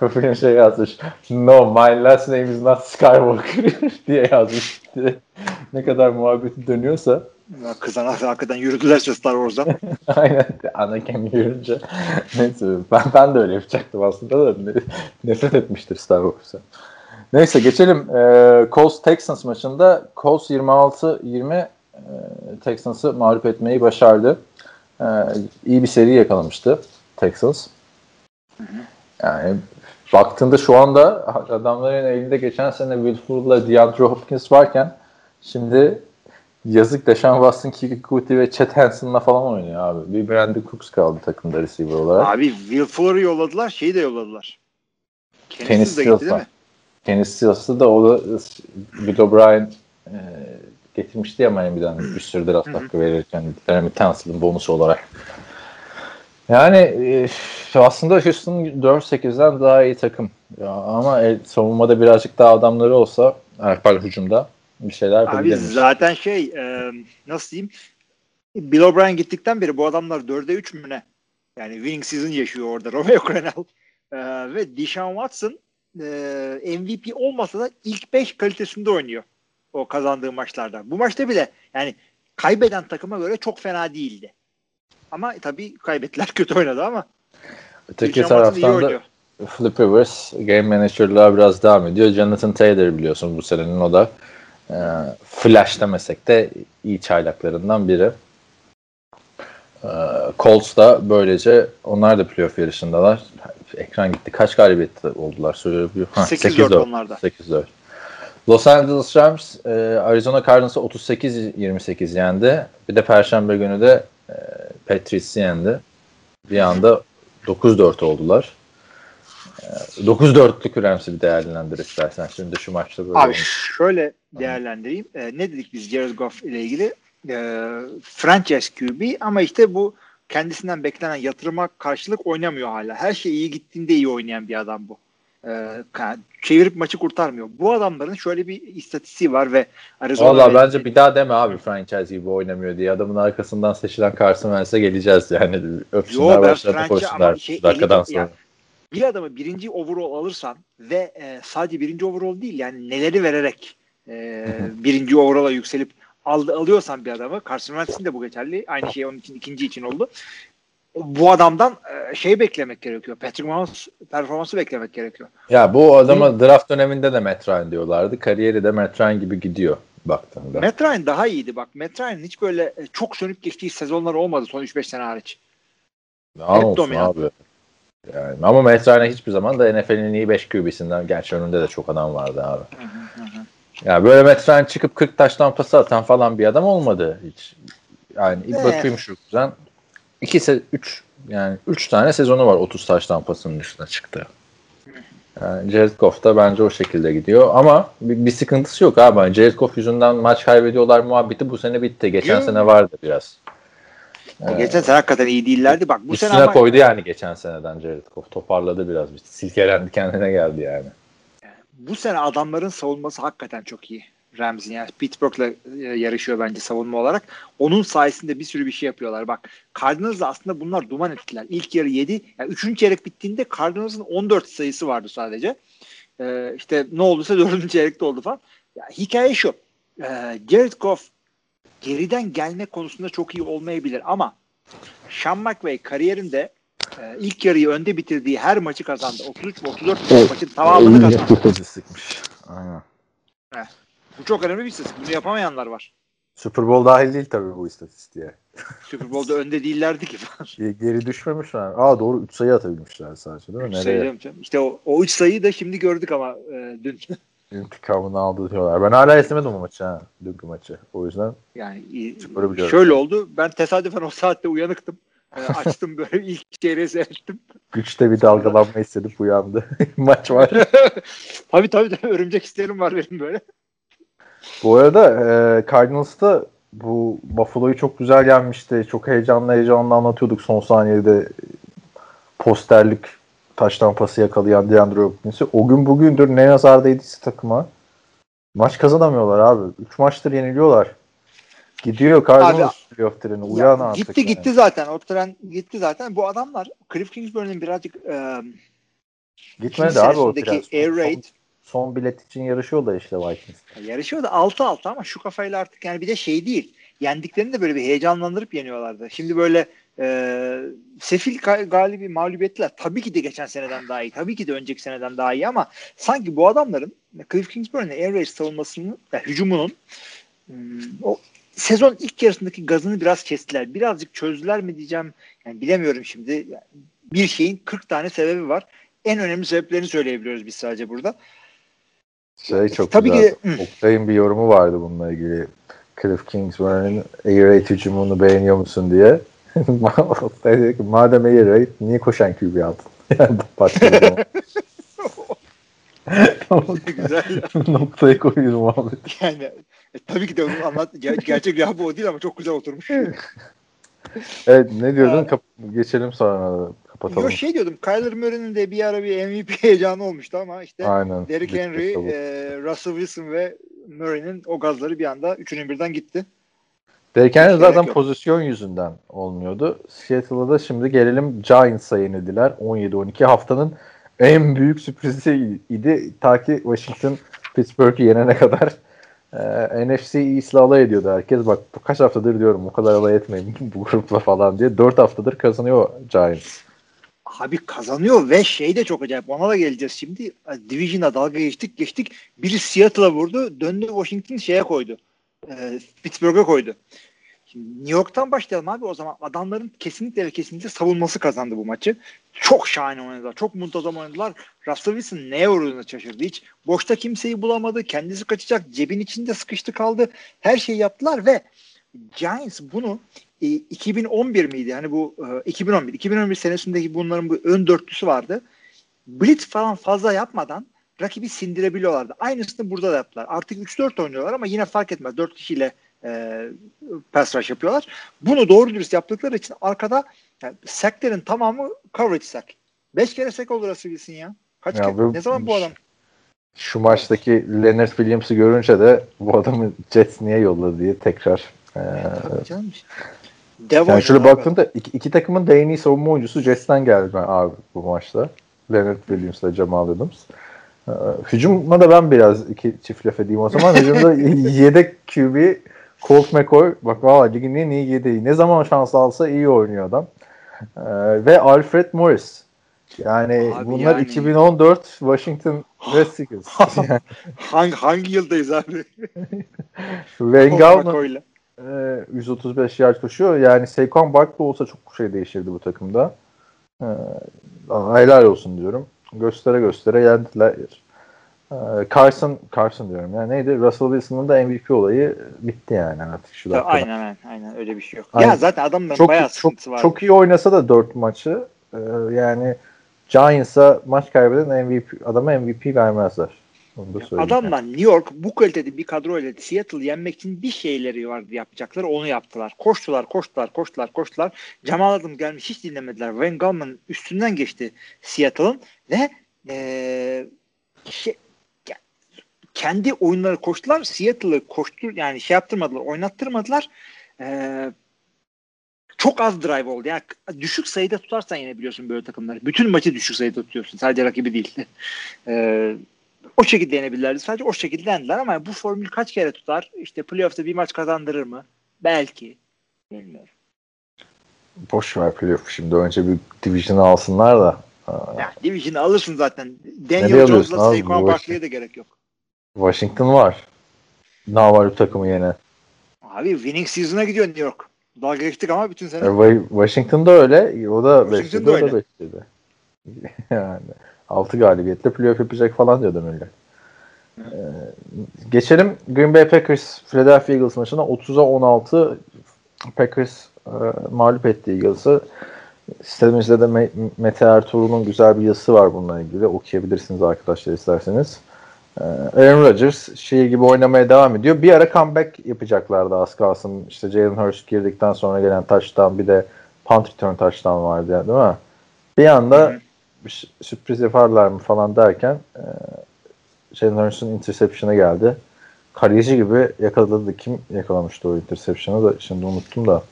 profiline şey yazmış. No, my last name is not Skywalker diye yazmış. Ne kadar muhabbeti dönüyorsa. Ya kızan hakikaten yürüdülerse Star Wars'dan. Aynen. Anaken yürünce. Neyse. Ben, ben de öyle yapacaktım aslında da. Nefret etmiştir Star Wars'a. Neyse geçelim. Ee, Colts-Texans maçında Colts yirmi altı yirmi e, Texans'ı mağlup etmeyi başardı. Ee, iyi bir seri yakalamıştı Texas. Yani baktığında şu anda adamların elinde geçen sene Will Full'la DeAndre Hopkins varken şimdi yazık Deshaun Watson, Kiki Kuti ve Chet Hansen'la falan oynuyor abi. Bir Brandon Cooks kaldı takımda receiver olarak. Abi Will Fuller'ı yolladılar, şeyi de yolladılar. Kenny Stills'ı. Kenny Stills'ı da o da Bill O'Brien e, getirmişti ya Miami'den bir sürü draft hakkı verirken Jeremy Tansel'ın bonusu olarak. Yani e, aslında Houston dört sekizden daha iyi takım. Ya, ama el, savunmada birazcık daha adamları olsa Erpal hücumda bir şeyler yapabilir. Abi zaten şey e, nasıl diyeyim Bill O'Brien gittikten beri bu adamlar dörde üç mü ne? Yani winning season yaşıyor orada Romeo Crennel e, ve Deshaun Watson e, M V P olmasa da ilk beş kalitesinde oynuyor. O kazandığı maçlarda. Bu maçta bile yani kaybeden takıma göre çok fena değildi. Ama tabii kaybettiler, kötü oynadı ama. Öteki taraftan da Flip Rivers game manager'lığa biraz devam ediyor. Jonathan Taylor biliyorsun bu senenin o da e, flash demesek de iyi çaylaklarından biri. E, Colts da böylece onlar da playoff yarışındalar. Ekran gitti. Kaç galibiyet oldular? sekiz dört onlarda. sekiz dört Los Angeles Rams Arizona Cardinals'ı otuz sekiz yirmi sekiz yendi. Bir de Perşembe günü de Patriots'ı yendi. Bir anda dokuz dört oldular. dokuz dörtlük Rams'ı bir değerlendir istersen. Şimdi şu maçta böyle. Abi olmuş. Şöyle değerlendireyim. Ee, ne dedik biz Jared Goff ile ilgili? Ee, franchise Q B ama işte bu kendisinden beklenen yatırıma karşılık oynamıyor hala. Her şey iyi gittiğinde iyi oynayan bir adam bu. Çevirip maçı kurtarmıyor. Bu adamların şöyle bir istatistiği var ve Arizona valla bence de... bir daha deme abi franchise gibi oynamıyor diye. Adamın arkasından seçilen Carson Wentz'e geleceğiz yani. Öpsünler başlarına koysunlar şey, dakikadan sonra. Yani, bir adamı birinci overall alırsan ve e, sadece birinci overall değil yani neleri vererek e, birinci overall'a yükselip al, alıyorsan bir adamı Carson Wentz'in de bu geçerli. Aynı şey onun için ikinci için oldu. Bu adamdan şey beklemek gerekiyor. Patrick Mahomes performansı beklemek gerekiyor. Ya bu adama draft döneminde de Matt Ryan diyorlardı. Kariyeri de Matt Ryan gibi gidiyor baktığında. Matt Ryan daha iyiydi bak. Matt Ryan'ın hiç böyle çok sönüp geçtiği sezonlar olmadı son üç beş sene hariç. Ne olsun abi. Yani, ama Matt Ryan'a hiçbir zaman da N F L'nin iyi beş Q B'sinden gerçi önünde de çok adam vardı abi. Hı hı hı. Ya böyle Matt Ryan çıkıp kırk taştan pası atan falan bir adam olmadı hiç. Yani ilk ee. bakayım şu yüzden. İki se- üç yani üç tane sezonu var otuz taştan pasının üstüne çıktı. Yani Jared Goff da bence o şekilde gidiyor ama bir, bir sıkıntısı yok abi. Jared Goff yüzünden maç kaybediyorlar muhabbeti bu sene bitti. Geçen Değil sene mi? vardı biraz. Ee, geçen sene hakikaten iyi değillerdi bak. Bu üstüne sene ama... koydu yani geçen seneden Jared Goff toparladı biraz. Silkelendi kendine geldi yani. Bu sene adamların savunması hakikaten çok iyi. Ramsey yani Pittsburgh'la yarışıyor bence savunma olarak. Onun sayesinde bir sürü bir şey yapıyorlar. Bak Cardinals'da aslında bunlar duman ettiler. İlk yarı yedi. Yani üçüncü çeyrek bittiğinde Cardinals'ın on dört sayısı vardı sadece. Ee, işte ne olduysa dördüncü çeyrekte oldu falan. Ya, hikaye şu. Ee, Jared Goff geriden gelme konusunda çok iyi olmayabilir ama Sean McVay kariyerinde e, ilk yarıyı önde bitirdiği her maçı kazandı. otuz üç otuz dört maçın tamamını kazandı. Aynen. Bu çok önemli bir istatistik. Bunu yapamayanlar var. Super Bowl dahil değil tabii bu istatistiğe. Super Bowl'da önde değillerdi ki falan. Geri düşmemişler. Aa doğru, üç sayı atabilmişler sadece değil mi? üç sayı yapacağım. İşte o, o üç sayıyı da şimdi gördük ama e, dün. İntikamını aldı diyorlar. Ben hala istemedim o maçı ha. Dünkü maçı. O yüzden. Yani şöyle görüyorum. Oldu. Ben tesadüfen o saatte uyanıktım. Yani açtım böyle ilk kere seyrettim. Güçte bir dalgalanma hissedip uyandı. Maç var. Tabii tabii tabii. Örümcek hislerim var benim böyle. Bu arada e, Cardinals'ta bu Buffalo'yu çok güzel yenmişti. Çok heyecanlı heyecanlı anlatıyorduk son saniyede posterlik taştan pası yakalayan DeAndre Hopkins'i. O gün bugündür ne nazar değdiyse takıma. Maç kazanamıyorlar abi. üç maçtır yeniliyorlar. Gidiyor Cardinals playoff treni. Uyan ya, artık. Gitti yani. gitti zaten. O tren gitti zaten. Bu adamlar Cliff Kingsbury'nin birazcık ıı, gitmedi abi o tren. Air Raid. Son bilet için yarışıyor da işte Vikings. Yarışıyor da altı altı ama şu kafayla artık yani bir de şey değil. Yendiklerini de böyle bir heyecanlandırıp yeniyorlardı. Şimdi böyle e, sefil galibi mağlubiyetler tabii ki de geçen seneden daha iyi. Tabii ki de önceki seneden daha iyi ama sanki bu adamların Cliff Kingsbury'nin Air Raid savunmasının, yani hücumunun o sezon ilk yarısındaki gazını biraz kestiler. Birazcık çözdüler mi diyeceğim. Yani bilemiyorum şimdi. Bir şeyin kırk tane sebebi var. En önemli sebeplerini söyleyebiliyoruz biz sadece burada. Şey çok tabii güzel. Ki... Oktay'ın bir yorumu vardı bununla ilgili. Cliff Kingsbury'nin Air Raid hücumunu beğeniyor musun diye. Oktay dedi ki madem Air Raid niye koşan Q B'yi aldın? Yani başka güzel ya. Noktayı koyuyorum abi. Yani e, tabii ki de onu anlat. Ger- gerçek ya bu o değil ama çok güzel oturmuş. Evet ne diyordun? Kap- geçelim sonra. Kapatalım. Yo şey diyordum. Kyler Murray'nin de bir ara bir M V P heyecanı olmuştu ama işte aynen. Derrick Henry, e, Russell Wilson ve Murray'nin o gazları bir anda üçünün birden gitti. Derrick Henry zaten pozisyon yüzünden olmuyordu. Seattle'a da şimdi gelelim. Giants'a yenildiler. on yedi on iki haftanın en büyük sürprizi idi. Ta ki Washington Pittsburgh'ı yenene kadar e, N F C East'le alay ediyordu herkes. Bak bu kaç haftadır diyorum bu kadar alay etmeyin bu grupla falan diye. dört haftadır kazanıyor Giants. Abi kazanıyor ve şey de çok acayip. Ona da geleceğiz şimdi. Division'a dalga geçtik geçtik. Biri Seattle'a vurdu. Döndü Washington şeye koydu. E, Pittsburgh'a koydu. Şimdi New York'tan başlayalım abi o zaman. Adamların kesinlikle ve kesinlikle savunması kazandı bu maçı. Çok şahane oynadılar. Çok muntazam oynadılar. Russell Wilson neye uğradığını şaşırdı hiç. Boşta kimseyi bulamadı. Kendisi kaçacak. Cebin içinde sıkıştı kaldı. Her şeyi yaptılar ve Giants bunu iki bin on bir miydi? Hani bu iki bin on bir. iki bin on bir senesindeki bunların bu ön dörtlüsü vardı. Blitz falan fazla yapmadan rakibi sindirebiliyorlardı. Aynısını burada da yaptılar. Artık üç dört oynuyorlar ama yine fark etmez. dört kişiyle e, pass rush yapıyorlar. Bunu doğru dürüst yaptıkları için arkada yani sacklerin tamamı coverage sack. beş kere sack olur Russell Wilson ya. Kaç ya kere? Bu, ne zaman bu adam? Şu maçtaki evet. Leonard Williams'ı görünce de bu adamı Jets niye yolladı diye tekrar e, e, yani şöyle baktığımda iki, iki takımın da en iyi savunma oyuncusu Jets'ten geldi abi bu maçta. Leonard Williams ile Jamal Adams. Ee, hücuma da ben biraz iki çift laf edeyim o zaman. Hücumda yedek Q B Colt McCoy. Bak valla ligin en iyi yedeği. Ne zaman şans alsa iyi oynuyor adam. Ee, ve Alfred Morris. Yani abi bunlar yani. iki bin on dört Washington Redskins. Yani. hangi, hangi yıldayız abi? Vengal'ın yüz otuz beş yard koşuyor. Yani Saquon Barkley olsa çok şey değişirdi bu takımda. Ee, helal olsun diyorum. Göstere göstere yendiler. Ee, Carson, Carson diyorum. Yani neydi? Russell Wilson'ın da M V P olayı bitti yani artık şu dakikada. Aynen aynen öyle bir şey yok. Aynen. Ya zaten adamların çok, bayağı sıkıntısı var. Çok iyi oynasa da dört maçı e, yani Giants'a maç kaybeden M V P adama M V P vermezler. Adamlar New York bu kalitede bir kadroyla Seattle'ı yenmek için bir şeyleri vardı yapacakları. Onu yaptılar. Koştular, koştular, koştular, koştular. Jamal Adams gelmiş hiç dinlemediler. Van Gaal'ın üstünden geçti Seattle'ın ve ee, şey, kendi oyunları koştular. Seattle'ı koştur yani şey yaptırmadılar, oynattırmadılar. Eee Çok az drive oldu. Yani düşük sayıda tutarsan yine biliyorsun böyle takımları. Bütün maçı düşük sayıda tutuyorsun. Sadece rakibi değil. Eee O şekilde yenebilirlerdi. Sadece o şekilde yendiler ama bu formül kaç kere tutar? İşte playoff'ta bir maç kazandırır mı? Belki. Bilmiyorum. Boş ver playoff. Şimdi önce bir division'ı alsınlar da. Ya, division'ı alırsın zaten. Daniel Jones'la Saquon Barkley'e de gerek yok. Washington var. Ne var bu takımı yine? Abi winning season'a gidiyor New York. Dalga geçtik ama bütün sene. Washington'da öyle. O da bekledi. O da bekledi. Yani altı galibiyetle playoff yapacak falan diyordum öyle. Ee, geçelim Green Bay Packers Philadelphia Eagles maçına. Otuza on altı Packers e, mağlup etti Eagles'ı. Sitemizde de Mete Ertuğrul'un güzel bir yazısı var bununla ilgili. Okuyabilirsiniz arkadaşlar isterseniz. Ee, Aaron Rodgers şey gibi oynamaya devam ediyor. Bir ara comeback yapacaklardı az kalsın. İşte Jalen Hurts girdikten sonra gelen touchdown, bir de punt return touchdown vardı yani, değil mi? Bir anda evet. bir sürpriz yaparlar mı falan derken e, Jalen Hurts'un interception'a geldi. Kaleci gibi yakaladı. Kim yakalamıştı o interception'ı da şimdi unuttum da.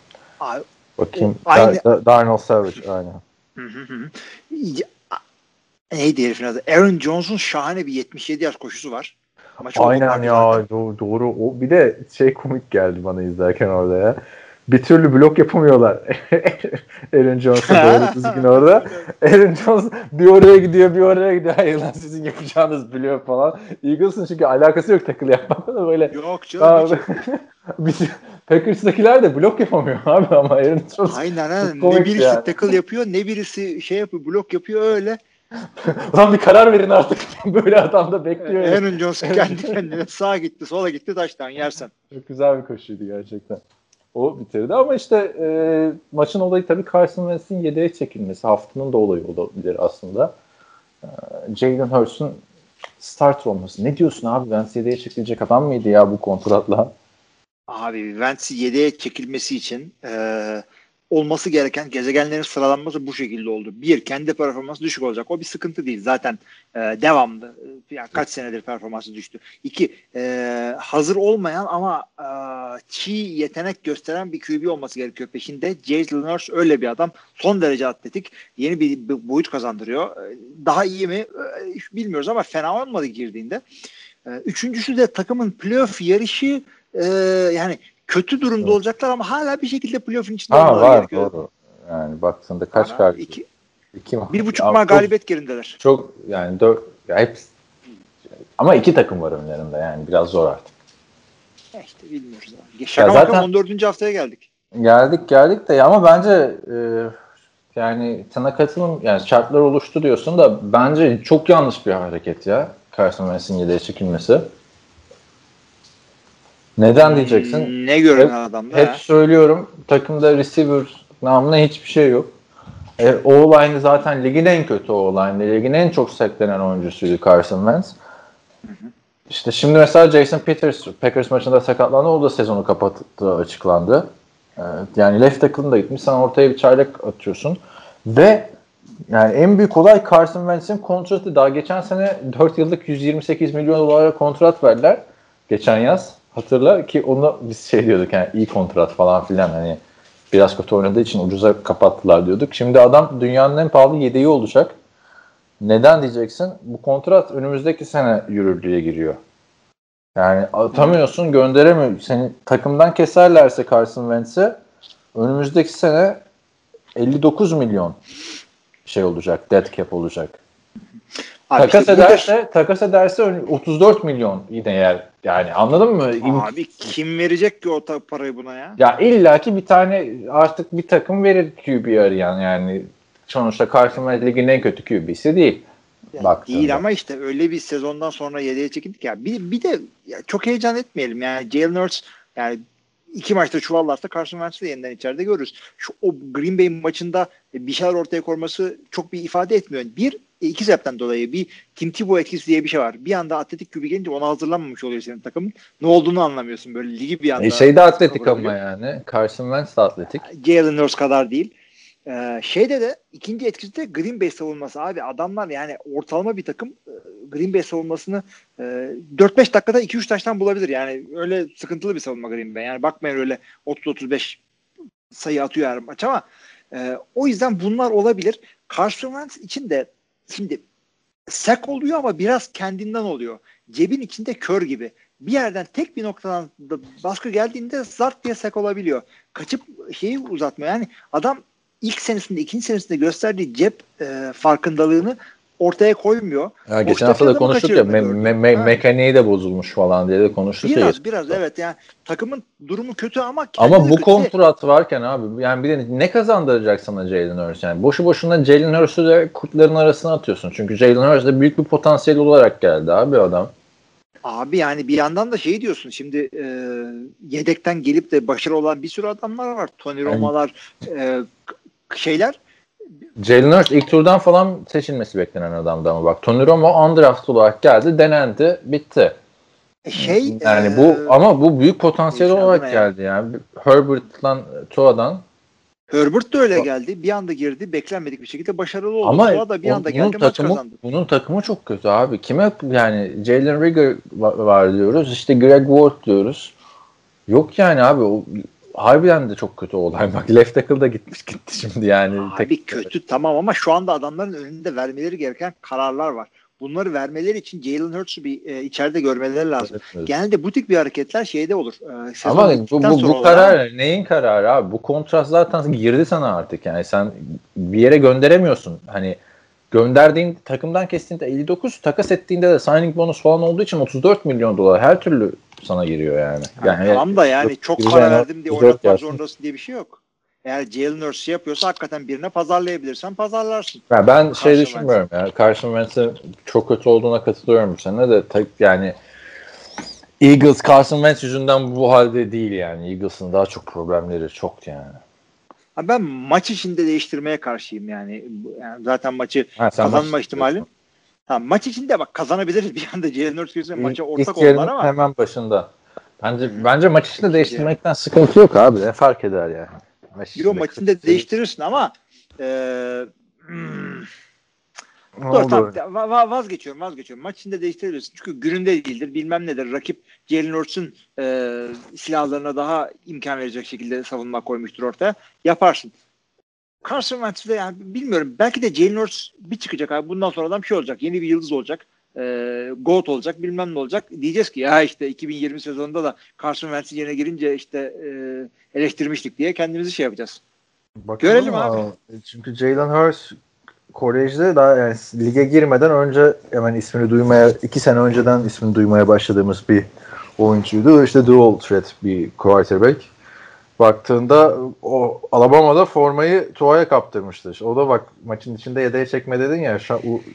Abi, bakayım. Aynı... Da- Darnell Savage aynen. Hı hı hı. Ya, neydi herifin adı? Aaron Jones'un şahane bir yetmiş yedi yaş koşusu var. Ama çok aynen ya doğru, doğru. O, bir de şey komik geldi bana izlerken orada ya. Bir türlü blok yapamıyorlar. Aaron Jones'un doğru düzgün orada. Aaron Jones bir oraya gidiyor bir oraya gidiyor. Hayır lan sizin yapacağınız blok falan. Eagles'ın çünkü alakası yok takıl yapmakla böyle. Yok canım. Packers'dakiler de blok yapamıyor abi ama Aaron Jones. Aynen aynen. Ne birisi yani. Takıl yapıyor ne birisi şey yapıyor blok yapıyor öyle. Ulan bir karar verin artık. Böyle adam da bekliyor. Aaron yani. Jones kendi kendine sağa gitti sola gitti taştan yersen. Çok güzel bir koşuydu gerçekten. O bitirdi ama işte e, maçın olayı tabii Carson Wentz'in yedeğe çekilmesi. Haftanın da olayı olabilir aslında. E, Jalen Hurts'un starter olması. Ne diyorsun abi? Wentz yedeğe çekilecek adam mıydı ya bu kontratla? Abi Wentz'in yedeğe çekilmesi için e, olması gereken gezegenlerin sıralanması bu şekilde oldu. Bir, kendi performansı düşük olacak. O bir sıkıntı değil. Zaten e, devamlı. Yani kaç senedir performansı düştü. İki, e, hazır olmayan ama e, çiğ yetenek gösteren bir Q B olması gerekiyor peşinde. Jalen Hurts öyle bir adam. Son derece atletik. Yeni bir boyut kazandırıyor. Daha iyi mi? Bilmiyoruz ama fena olmadı girdiğinde. E, üçüncüsü de takımın playoff yarışı e, yani kötü durumda evet. olacaklar ama hala bir şekilde playoff'un içinde ha, olmaları var, gerekiyor. Doğru. Yani baktığında kaç Ana, galibiyet? İki, iki mi? Bir buçuk ma galibiyet gerindeler. Çok yani dört, ya hepsi, ama iki takım var önlerinde yani biraz zor artık. Ya işte bilmiyoruz. Şaka bakalım on dördüncü haftaya geldik. Geldik geldik de ama bence e, yani sana katılım yani şartlar oluştu diyorsun da bence çok yanlış bir hareket ya. Carson Wentz'in yedeğe çekilmesi. Neden diyeceksin? Ne gören adamda? Hep he? söylüyorum. Takımda receiver namına hiçbir şey yok. E, O-line zaten ligin en kötü O-line'di. Ligin en çok saklenen oyuncusuydu Carson Wentz. Hı hı. İşte şimdi mesela Jason Peters Packers maçında sakatlandı. O da sezonu kapattığı açıklandı. E, yani left tackle'ın da gitmiş. Sen ortaya bir çaylak atıyorsun. Ve yani en büyük olay Carson Wentz'in kontratı. Daha geçen sene dört yıllık yüz yirmi sekiz milyon dolara kontrat verdiler. Geçen yaz. Hatırla ki onu biz şey diyorduk yani iyi kontrat falan filan hani biraz kötü oynadığı için ucuza kapattılar diyorduk. Şimdi adam dünyanın en pahalı yedeği olacak. Neden diyeceksin? Bu kontrat önümüzdeki sene yürürlüğe giriyor. Yani atamıyorsun gönderemiyorsun. Seni takımdan keserlerse Carson Wentz'i önümüzdeki sene elli dokuz milyon şey olacak. Dead cap olacak. Abi takas işte ederse burada... takas ederse otuz dört milyon yine yer. Yani anladın mı? Abi kim verecek ki o parayı buna ya? Ya illaki bir tane artık bir takım verir Q B'yi arayan yani. Sonuçta karşıma ligin en kötü Q B'si değil. Yani değil ama işte öyle bir sezondan sonra yedeğe çekildik ya. Bir, bir de ya çok heyecan etmeyelim yani Jalen Hurts yani İki maçta çuvallarsa Carson Wentz'i de yeniden içeride görürüz. Şu o Green Bay maçında bir şeyler ortaya koyması çok bir ifade etmiyor. Bir, iki sebepten dolayı bir Tim Tebow etkisi diye bir şey var. Bir anda atletik kübü gelince ona hazırlanmamış oluyor senin takımın. Ne olduğunu anlamıyorsun böyle ligi bir anda. E şey de atletik ama yani. Carson Wentz de atletik. Jalen Hurts kadar değil. Ee, şeyde de ikinci etkisi de Green Bay savunması abi. Adamlar yani ortalama bir takım Green Bay savunmasını e, dört beş dakikada iki üç taştan bulabilir. Yani öyle sıkıntılı bir savunma Green Bay. Yani bakmayın öyle otuz otuz beş sayı atıyor her maç ama e, o yüzden bunlar olabilir. Carson Wentz için de şimdi sack oluyor ama biraz kendinden oluyor. Cebin içinde kör gibi. Bir yerden tek bir noktadan baskı geldiğinde zart diye sack olabiliyor. Kaçıp şeyi uzatmıyor. Yani adam ilk senesinde, ikinci senesinde gösterdiği cep e, farkındalığını ortaya koymuyor. Ya, geçen hafta da konuştuk ya me- me- me- mekaniği de bozulmuş falan diye de konuştuk. Biraz ya, biraz evet yani takımın durumu kötü ama ama bu kötü kontrat varken abi yani bir de ne kazandıracak sana Jalen Hurts yani boşu boşuna Jalen Hurts'u de kurtların arasına atıyorsun. Çünkü Jalen Hurts de büyük bir potansiyel olarak geldi abi adam. Abi yani bir yandan da şey diyorsun şimdi e, yedekten gelip de başarılı olan bir sürü adamlar var. Tony Romo'lar e, şeyler. Jalen Hurts ilk turdan falan seçilmesi beklenen adamdı ama bak Tony Romo undraft olarak geldi, denendi, bitti. Şey yani bu e, ama bu büyük potansiyel olarak yani geldi yani. Herbert'tan Tua'dan Herbert de öyle geldi. Bir anda girdi. Beklenmedik bir şekilde başarılı oldu. Ama Tua da bir anda geldi. Takımı, bunun takımı çok kötü abi. Kime yani Jalen Reagor var diyoruz. İşte Greg Ward diyoruz. Yok yani abi o harbiden de çok kötü olay. Bak left tackle da gitmiş gitti şimdi yani. Abi tek kötü tek. Tamam ama şu anda adamların önünde vermeleri gereken kararlar var. Bunları vermeleri için Jalen Hurts'u bir e, içeride görmeleri lazım. Evet, evet. Genelde butik bir hareketler şeyde olur. E, Ama bu, bu, bu karar abi. Neyin kararı abi? Bu kontrat zaten girdi sana artık yani sen bir yere gönderemiyorsun. Hani gönderdiğin takımdan kestiğinde elli dokuz, takas ettiğinde de signing bonus falan olduğu için otuz dört milyon dolar her türlü sana giriyor yani. Yani, yani tamam da yani çok para verdim diye oynatmak zorundasın diye bir şey yok. Eğer Jalen Hurts yapıyorsa hakikaten birine pazarlayabilirsen pazarlarsın. Ya ben Carson şey düşünmüyorum ya. Carson Wentz'in çok kötü olduğuna katılıyorum sana da yani Eagles Carson Wentz yüzünden bu halde değil yani. Eagles'ın daha çok problemleri çok yani. Abi ben maç içinde değiştirmeye karşıyım yani. yani zaten maçı ha, kazanma maç ihtimali. Ha, maç içinde bak kazanabiliriz bir anda Jalen Hurts girse maça ortak olmalar ama. Hemen başında. Bence hmm. bence maç içinde değiştirmekten sıkıntı yok abi. Ne fark eder yani. Euro maçında değiştirirsin ama e, hmm, dur, tam, va, vazgeçiyorum vazgeçiyorum. Maç içinde değiştirebilirsin. Çünkü gününde değildir. Bilmem nedir. Rakip Jalen Hurts'un e, silahlarına daha imkan verecek şekilde savunma koymuştur ortaya. Yaparsın. Carson Wentz'de yani bilmiyorum. Belki de Jalen Hurts bir çıkacak abi. Bundan sonra adam şey olacak. Yeni bir yıldız olacak. E, Goat olacak. Bilmem ne olacak. Diyeceğiz ki ya işte iki bin yirmi sezonunda da Carson Wentz'in yerine girince işte e, eleştirmiştik diye kendimizi şey yapacağız. Bakalım görelim abi. Çünkü Jalen Hurts kolejde daha yani lige girmeden önce hemen ismini duymaya iki sene önceden ismini duymaya başladığımız bir oyuncuydu. İşte dual threat bir quarterback. Baktığında o Alabama'da formayı Tua'ya kaptırmıştı. O da bak maçın içinde yedeğe çekme dedin ya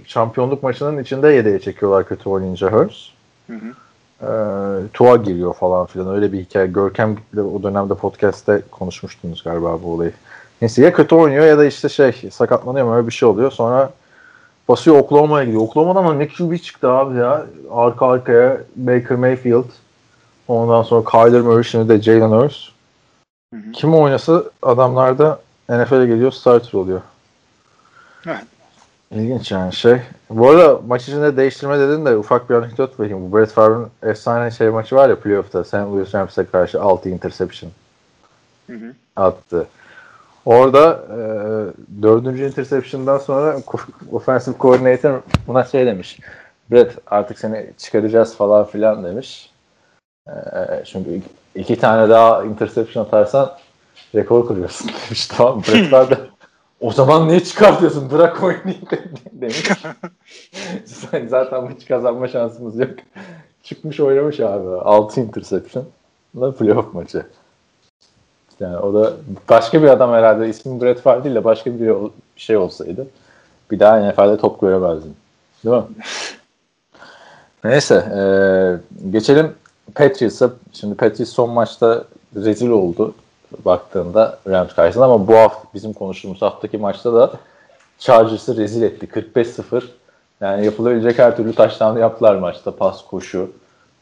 şampiyonluk maçının içinde yedeğe çekiyorlar kötü oynayınca Hurts. Hı hı. Ee, Tua giriyor falan filan öyle bir hikaye. Görkem o dönemde podcast'te konuşmuştunuz galiba bu olayı. Neyse ya kötü oynuyor ya da işte şey sakatlanıyor mu öyle bir şey oluyor. Sonra basıyor Oklahoma'ya gidiyor. Oklahoma'dan ama ne Q B çıktı abi ya. Arka arkaya Baker Mayfield. Ondan sonra Kyler Murray şimdi de Jalen Hurts. Kim oynasa adamlar da N F L'e geliyor starter oluyor. Evet. İlginç yani şey. Bu arada maç içinde değiştirme dedin de ufak bir anekdot vereyim. Bu Brett Favre'ın efsane şey maçı var ya playoff'ta. Saint Louis Rams'e karşı altı interception hı hı. attı. Orada e, dördüncü interception'dan sonra offensive coordinator buna şey demiş. Brett artık seni çıkaracağız falan filan demiş. E, çünkü iki tane daha interception atarsan rekor kuruyorsun demiş. Tamam Brett Favre o zaman niye çıkartıyorsun? Bırak oynayayım demiş. Zaten maçı kazanma şansımız yok. Çıkmış oynamış abi. altı interception. Da playoff maçı. Yani o da başka bir adam herhalde. İsmi Brett Favre değil de başka bir şey olsaydı. Bir daha N F L'de top göremezdim. Değil mi? Neyse. E, geçelim Patriots'a. Şimdi Patriots son maçta rezil oldu. Baktığında Rams karşısında ama bu hafta bizim konuştuğumuz haftaki maçta da Chargers'ı rezil etti. kırk beş sıfır. Yani yapılabilecek her türlü taştan yaptılar maçta. Pas, koşu,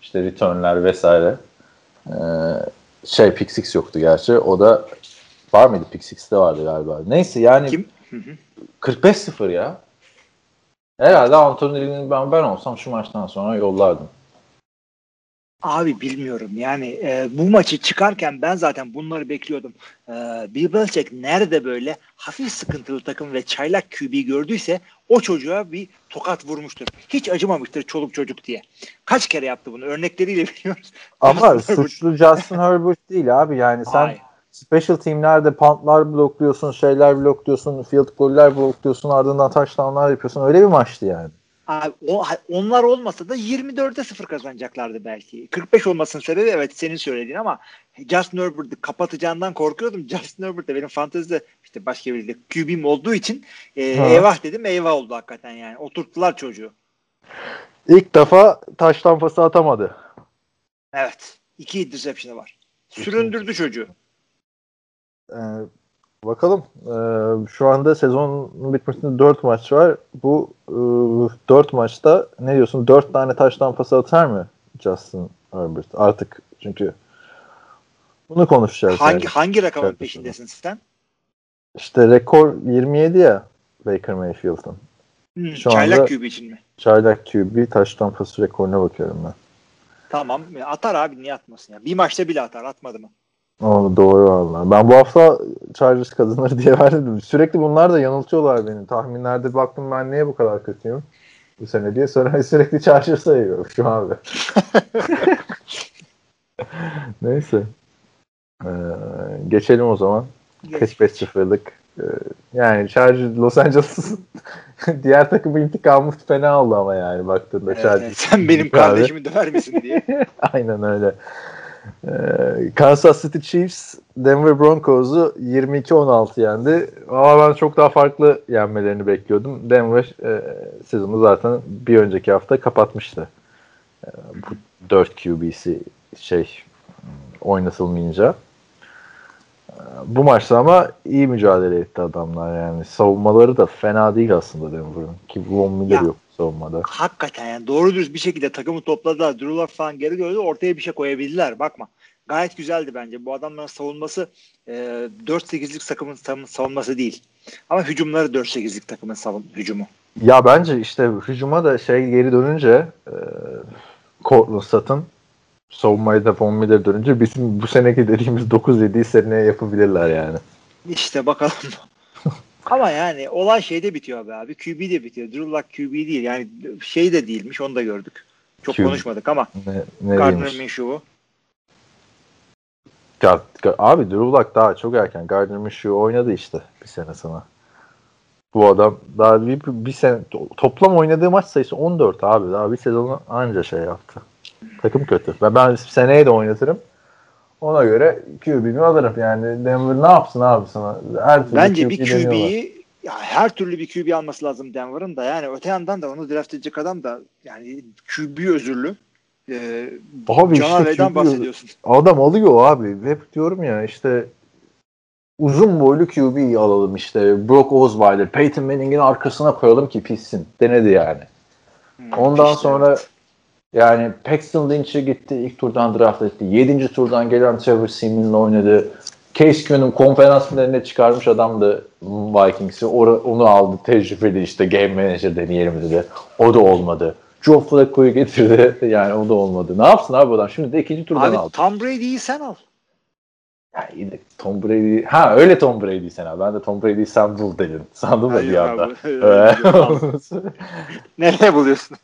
işte returnler vesaire. Ee, şey pick six yoktu gerçi. O da var mıydı? Pick six de vardı galiba. Neyse yani kim? kırk beş sıfır ya. Herhalde Anthony Lynn'in ben, ben olsam şu maçtan sonra yollardım. Abi bilmiyorum yani e, bu maçı çıkarken ben zaten bunları bekliyordum. E, Bill Belichick nerede böyle hafif sıkıntılı takım ve çaylak Q B gördüyse o çocuğa bir tokat vurmuştur. Hiç acımamıştır çoluk çocuk diye. Kaç kere yaptı bunu örnekleriyle biliyoruz. Ama Justin suçlu Justin Herbert değil abi yani sen Hayır. Special teamlerde puntlar blokluyorsun, şeyler blokluyorsun, field goller blokluyorsun, ardından touchdownlar yapıyorsun. Öyle bir maçtı yani. Abi, o, onlar olmasa da yirmi dörde sıfır kazanacaklardı belki. kırk beş olmasının sebebi evet senin söylediğin ama Justin Herbert'ı kapatacağından korkuyordum. Justin Herbert de benim fantezide işte başka bir ligde Q B'm olduğu için e, eyvah dedim, eyvah oldu hakikaten yani. Oturttular çocuğu. İlk defa touchdown pası atamadı. Evet. İki interception'ı var. Süründürdü çocuğu. Ee, bakalım. Ee, şu anda sezonun bitmesinde dört maç var. Bu e, dört maçta ne diyorsun? Dört tane touchdown pası atar mı Justin Herbert? Artık çünkü bunu konuşacağız. Hangi yani. hangi rakamın Şarkı peşindesin sen? İşte rekor yirmi yedi ya Baker Mayfield'ın. Hmm, şu çaylak Q B için mi? Çaylak Q B touchdown pası rekoruna bakıyorum ben. Tamam. Atar abi, niye atmasın ya? Bir maçta bile atar. Atmadı mı? Oğlum doğru valla. Ben bu hafta Chargers kazanır diye verdim. Sürekli bunlar da yanıltıyorlar beni. Tahminlerde baktım ben niye bu kadar kötüyüm bu sene diye. Sonra sürekli Chargers sayıyorum şu abi. Neyse. Ee, geçelim o zaman. kırk beş sıfırlık Ee, yani Chargers Los Angeles'ın diğer takımın intikamı fena oldu ama yani baktığında evet, Chargers. Evet. Sen benim kardeşimi döver misin diye. Aynen öyle. Kansas City Chiefs Denver Broncos'u yirmi iki on altı yendi. Ama ben çok daha farklı yenmelerini bekliyordum. Denver e, sezonu zaten bir önceki hafta kapatmıştı. E, bu dört Q B'si şey oynatılmayınca. E, bu maçta ama iyi mücadele etti adamlar yani. Savunmaları da fena değil aslında Denver'ın. Ki Von Miller yok savunmada. Hakikaten yani doğru düz bir şekilde takımı topladılar. Drew Lock falan geri gördü. Ortaya bir şey koyabildiler. Bakma. Gayet güzeldi bence. Bu adamların savunması e, dört sekizlik takımın savunması değil. Ama hücumları dört sekizlik takımın savun, hücumu. Ya bence işte hücuma da şey geri dönünce e, Cortland Sutton savunmaya da Von Miller dönünce bizim bu seneki dediğimiz dokuz yediyi seneye yapabilirler yani. İşte bakalım. Ama yani olay şeyde bitiyor be abi. Q B de bitiyor. Drew Lock Q B değil. Yani şey de değilmiş. Onu da gördük. Çok Q B konuşmadık ama. Ne, Gardner Minshew'u. Ya, abi Drew Lock daha çok erken. Gardner Minshew oynadı işte bir sene sana. Bu adam daha bir, bir sene toplam oynadığı maç sayısı on dört abi. Daha bir sezonu anca şey yaptı. Takım kötü. Ben, ben seneye de oynatırım. Ona göre Q B'mi alırım. Yani Denver ne yapsın abi sana? Her türlü bence Q B bir Q B'yi her türlü bir Q B alması lazım Denver'ın da. Yani öte yandan da onu draft edecek adam da yani Q B özürlü. Ee, abi işte Q B bahsediyorsun. Adam alıyor abi. Hep diyorum ya işte uzun boylu Q B'yi alalım işte. Brock Osweiler, Peyton Manning'in arkasına koyalım ki pissin. Denedi yani. Hmm, Ondan işte, sonra evet. Yani Paxton Lynch'e gitti. İlk turdan draft etti. yedinci turdan gelen Trevor Seaman'la oynadı. Case Keenum'un konferans finaline çıkarmış adamdı Vikings'i. Onu aldı. Tecrübeli işte game manager deneyelim dedi. O da olmadı. Joe Flacco'yu getirdi. Yani o da olmadı. Ne yapsın abi adam? Şimdi de ikinci turdan abi, aldı. Abi Tom Brady'yi sen al. Ya iyi de Tom Brady. Ha öyle Tom Brady'yi sen al. Ben de Tom Brady'yi sen bul dedin. Sandım da bir anda. Nereye buluyorsun?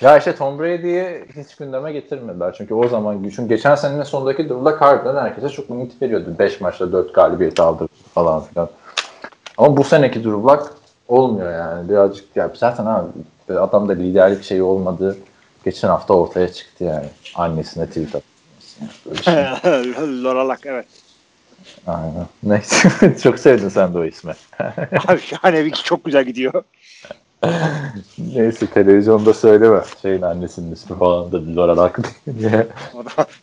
Ya işte Tom Brady'yi hiç gündeme getirmediler. Çünkü o zaman çünkü geçen senenin sonundaki durumda Cardinals'dan herkese çok ümit veriyordu. beş maçta dört galibiyet aldı falan filan. Ama bu seneki durumlar olmuyor yani. Birazcık ya zaten abi adamda liderlik şeyi olmadı. Geçen hafta ortaya çıktı yani. Annesine tweet atmış. Loralak evet. Aynen. Neyse. Çok sevdin sen de o ismi. Abi şahane bir çok güzel gidiyor. Neyse televizyonda söyleme şeyin annesinin ismi falan da Loran Akın diye.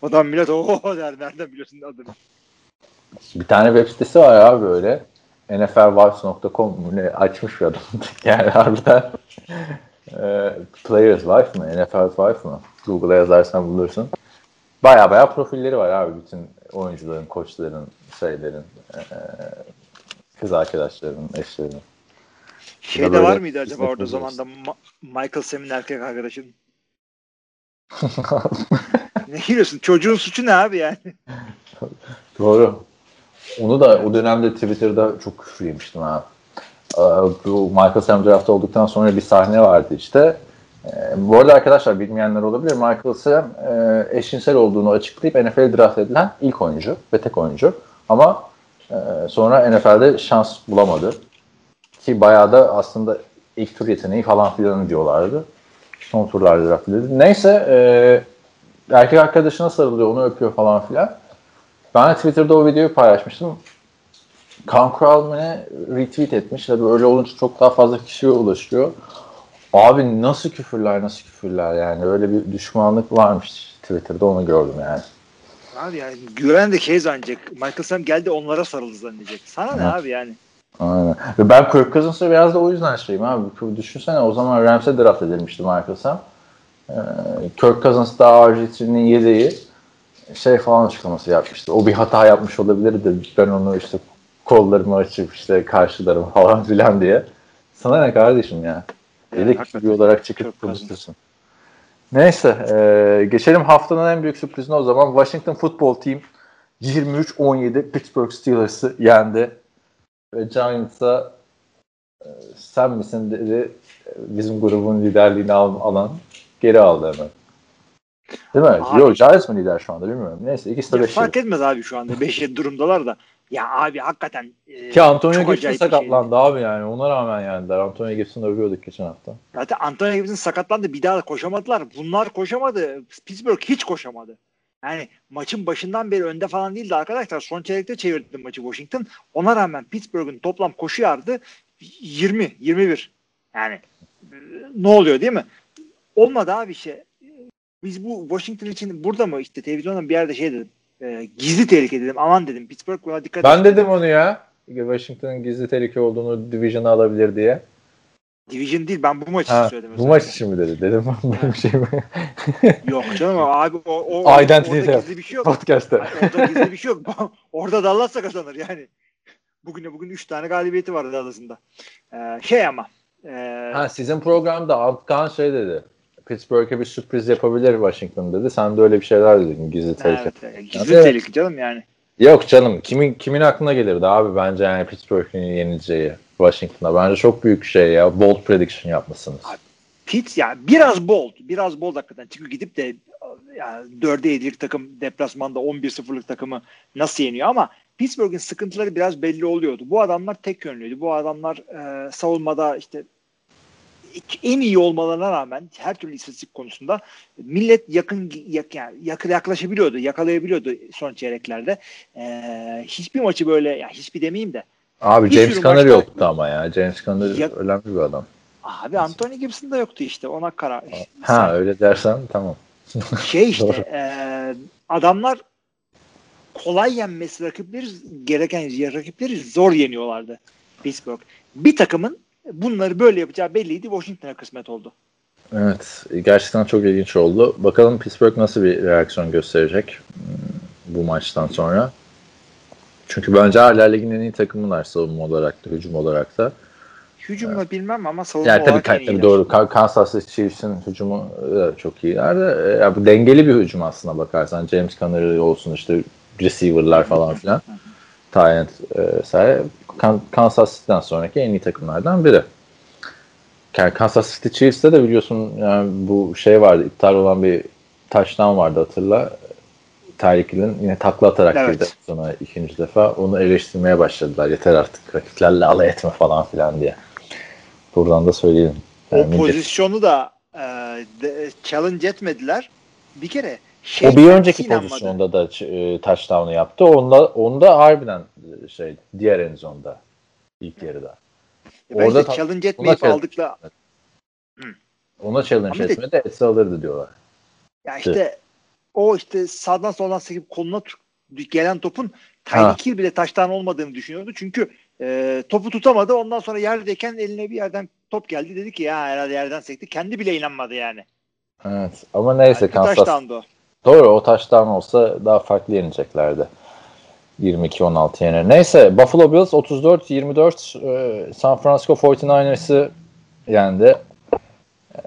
O da millet ooo der. Nereden biliyorsun adını? Bir tane web sitesi var abi böyle. N F L Wives nokta com açmış bir adam. Yani harbiden e, Players Wife mı? N F L Wife mı? Google'a yazarsan bulursun. Baya baya profilleri var abi. Bütün oyuncuların, koçların, şeylerin, e, kız arkadaşlarının, eşlerinin. Şeyde böyle, var mıydı acaba orada o zaman da Ma- Michael Sam'in erkek arkadaşının? Ne giriyorsun? Çocuğun suçu ne abi yani? Doğru. Onu da o dönemde Twitter'da çok küfür yemiştim abi. Bu Michael Sam draft olduktan sonra bir sahne vardı işte. Bu arada arkadaşlar bilmeyenler olabilir. Michael Sam eşcinsel olduğunu açıklayıp N F L draft edilen ilk oyuncu ve tek oyuncu. Ama e, sonra N F L'de şans bulamadı. Ki bayağı da aslında ilk tur yeteneği falan filan diyorlardı. Son turlarda draft edildi. Neyse e, erkek arkadaşına sarılıyor, onu öpüyor falan filan. Ben de Twitter'da o videoyu paylaşmıştım. Kaan Kural mı ne retweet etmiş. Tabii öyle olunca çok daha fazla kişiye ulaşıyor. Abi nasıl küfürler nasıl küfürler yani. Öyle bir düşmanlık varmış Twitter'da, onu gördüm yani. Abi yani güven de şey zannedecek. Michael Sam geldi onlara sarıldı zannedecek. Sana ne abi yani. Aynen. Ve ben Kirk Cousins'a biraz da o yüzden şeyim abi. Düşünsene, o zaman Rams'e draft edilmişti Michael Sam. Ee, Kirk Cousins daha R G three'nin yedeği şey falan açıklaması yapmıştı. O bir hata yapmış olabilirdi. Ben onu işte kollarımı açıp işte karşılarım falan filan diye. Sana ne kardeşim ya. Yedek gibi olarak çıkıp konuştursun. Neyse. E, geçelim haftanın en büyük sürprizine o zaman. Washington Football Team yirmi üç on yedi Pittsburgh Steelers'ı yendi. Ve Giants'a e, sen misin dedi, bizim grubun liderliğini al, alan geri aldı hemen. Değil mi? Yok, Giants mı lider şu anda bilmiyorum. Neyse ikisi de beş yedi. Fark etmez abi şu anda beş yedi durumdalar da. Ya abi hakikaten e, ki Antonio Gibson sakatlandı şey abi yani. Ona rağmen yendiler. Antonio Gibson'ı övüyorduk geçen hafta. Zaten Antonio Gibson sakatlandı. Bir daha koşamadılar. Bunlar koşamadı. Pittsburgh hiç koşamadı. Yani maçın başından beri önde falan değildi arkadaşlar. Son çeyrekte çevirdi maçı Washington. Ona rağmen Pittsburgh'ın toplam koşu yardı yirmi yirmi bir. Yani ne oluyor değil mi? Olmadı abi işte. Biz bu Washington için burada mı işte televizyondan bir yerde şey dedim. E, gizli tehlike dedim. Aman dedim. Pittsburgh buna dikkat ben et. Ben dedim onu ya. Washington'ın gizli tehlike olduğunu, division'a alabilir diye. Division değil. Ben bu maç için söyledim. Bu maç için mi dedi? Dedim ben bir şey mi? Yok canım abi. O, o, Identity orada gizli bir şey yok. Podcast'te. Hayır, orada gizli bir şey yok. Orada Dallas'a kazanır yani. Bugüne bugün üç tane galibiyeti vardı Dallas'ında. Ee, şey ama. E... Ha, sizin programda Antkan şey dedi. Pittsburgh'e bir sürpriz yapabilir Washington dedi. Sen de öyle bir şeyler dedin, gizli tehlike. Evet, gizli yani, tehlike canım yani. Yok canım, kimin kimin aklına gelirdi abi bence yani Pittsburgh'ün yenileceği Washington'a. Bence çok büyük şey ya, bold prediction yapmasınız. Abi, Pitt ya yani biraz bold, biraz bold hakikaten. Çünkü gidip de yani dörde yedilik takım deplasmanda on bir sıfırlık takımı nasıl yeniyor ama Pittsburgh'ün sıkıntıları biraz belli oluyordu. Bu adamlar tek yönlüydü. Bu adamlar e, savunmada işte en iyi olmalarına rağmen her türlü istatistik konusunda millet yakın yak, yak, yaklaşabiliyordu, yakalayabiliyordu son çeyreklerde. Ee, hiçbir maçı böyle, ya hiçbir demeyeyim de. Abi James Conner maçta, yoktu ama ya. James Conner yak, önemli bir adam. Abi Antonio Gibson da yoktu işte. Ona karar. Ha, ha öyle dersen tamam. Şey işte e, adamlar kolay yenmesi rakipleri gereken rakipleri zor yeniyorlardı Pittsburgh. Bir takımın bunları böyle yapacağı belliydi. Washington'a kısmet oldu. Evet. Gerçekten çok ilginç oldu. Bakalım Pittsburgh nasıl bir reaksiyon gösterecek bu maçtan sonra. Çünkü bence hala ligin en iyi takımlar savunma olarak da, hücum olarak da. Hücumla evet. Bilmem ama savunma yani, olarak tabii, en iyiler. Doğru. Kansas City Chiefs'in hücumu çok iyiler de. Yani, dengeli bir hücum aslına bakarsan. James Conner olsun işte receiver'lar falan filan. Tyrant e, sahi. Kansas City'den sonraki en iyi takımlardan biri. Kansas City Chiefs'te de biliyorsun yani bu şey vardı, iptal olan bir touchdown vardı hatırla. Tyreek Hill'in yine takla atarak evet. Girdi sonra ikinci defa. Onu eleştirmeye başladılar. Yeter artık rakiplerle alay etme falan filan diye. Buradan da söyleyelim. Yani o pozisyonu da e, de, challenge etmediler. Bir kere şey, o bir önceki pozisyonda da e, touchdown'u yaptı. Onda onda harbiden şey diğer en zonda ilk yarıda. Ya orada ta- challenge etmeyip aldıkla etmedi. Ona challenge ama etmedi de, etse alırdı diyorlar. Ya işte evet. O işte sağdan soldan sekip koluna gelen topun Tyreek Hill bile touchdown olmadığını düşünüyordu. Çünkü e, topu tutamadı. Ondan sonra yerdeyken eline bir yerden top geldi. Dedi ki ya herhalde yerden sekti. Kendi bile inanmadı yani. Evet. Ama neyse yani, Kansas. Touchdown'du o. Doğru, o taştan olsa daha farklı yeneceklerdi. yirmi iki on altı yener. Neyse Buffalo Bills otuz dört yirmi dört e, San Francisco kırk dokuzlar'ı yendi. E,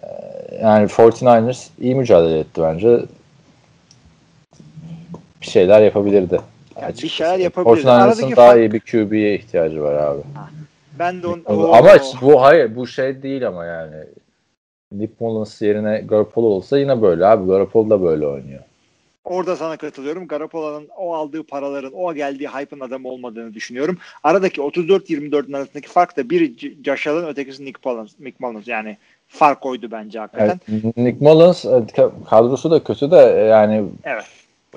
yani kırk dokuzlar iyi mücadele etti bence. Bir şeyler yapabilirdi. Yani bir şeyler yapabilirdi. kırk dokuzlar'ın daha fark... iyi bir Q B'ye ihtiyacı var abi. Ben de on... o, ama o. bu hayır bu şey değil ama yani. Nick Mullins yerine Garoppolo olsa yine böyle abi. Garoppolo da böyle oynuyor. Orada sana katılıyorum. Garoppolo'nun o aldığı paraların, o geldiği hype'ın adamı olmadığını düşünüyorum. Aradaki otuz dört yirmi dört'ün arasındaki fark da biri Josh Allen, ötekisi Nick Mullins. Nick Mullins yani fark oydu bence hakikaten. Evet, Nick Mullins kadrosu da kötü de yani evet,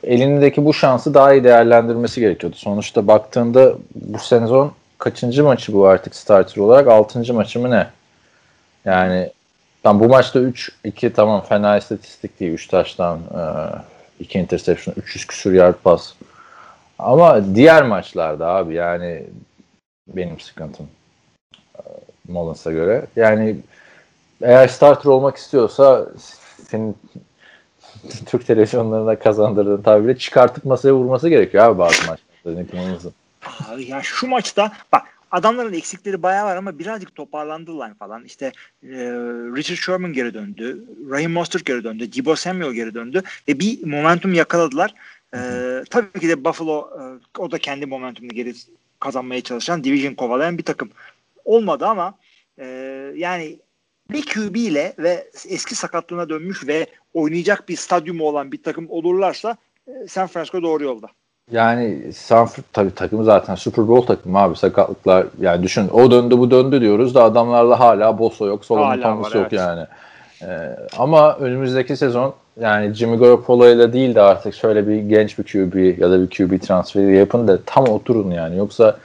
elindeki bu şansı daha iyi değerlendirmesi gerekiyordu. Sonuçta baktığında bu sezon kaçıncı maçı bu artık starter olarak? altıncı maçı mı ne? Yani tam bu maçta üç iki tamam fena istatistik değil. üç taştan iki interception, üç yüz küsur yard pas. Ama diğer maçlarda abi yani benim sıkıntım Mullins'a göre. Yani eğer starter olmak istiyorsa senin Türk televizyonlarına kazandırdığın tabiriyle çıkartıp masaya vurması gerekiyor abi bazı maçlarda. Abi ya şu maçta bak adamların eksikleri bayağı var ama birazcık toparlandılar falan. İşte e, Richard Sherman geri döndü. Raheem Mostert geri döndü. Deebo Samuel geri döndü. Ve bir momentum yakaladılar. E, tabii ki de Buffalo e, o da kendi momentumunu geri kazanmaya çalışan, division kovalayan bir takım. Olmadı ama e, yani bir Q B ile ve eski sakatlığına dönmüş ve oynayacak bir stadyumu olan bir takım olurlarsa e, San Francisco doğru yolda. Yani Sanford tabii takımı zaten Super Bowl takımı abi, sakatlıklar yani düşün o döndü bu döndü diyoruz da adamlarla hala Bosa yok, Solomon Thomas yok evet. Yani. Ee, ama önümüzdeki sezon yani Jimmy Garoppolo ile değil de artık şöyle bir genç bir Q B ya da bir Q B transferi yapın da tam oturun yani, yoksa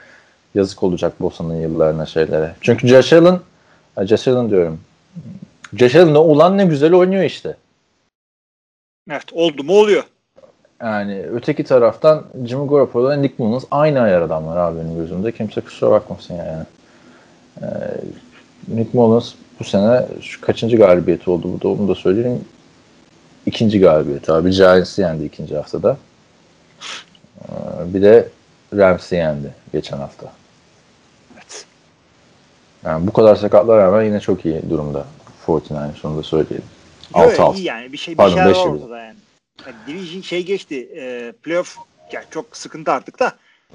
yazık olacak Bosa'nın yıllarına şeylere. Çünkü Josh Allen, Josh Allen diyorum. Josh Allen olan ne güzel oynuyor işte. Evet oldu mu oluyor. Yani öteki taraftan Jimmy Garoppolo ile Nick Mullins aynı ayar adamlar abi benim gözümde. Kimse kusura bakmasın yani. Ee, Nick Mullins bu sene şu kaçıncı galibiyeti oldu bu da onu da söyleyeyim. İkinci galibiyeti abi. Giants'i yendi ikinci haftada. Ee, bir de Rams'i yendi geçen hafta. Evet. Yani bu kadar sakatlığa rağmen yine çok iyi durumda. kırk dokuzlar onu da söyleyeyim. altı altı yani bir şey bir şey ortada yani. Yani division şey geçti. E, playoff yani çok sıkıntı artık da.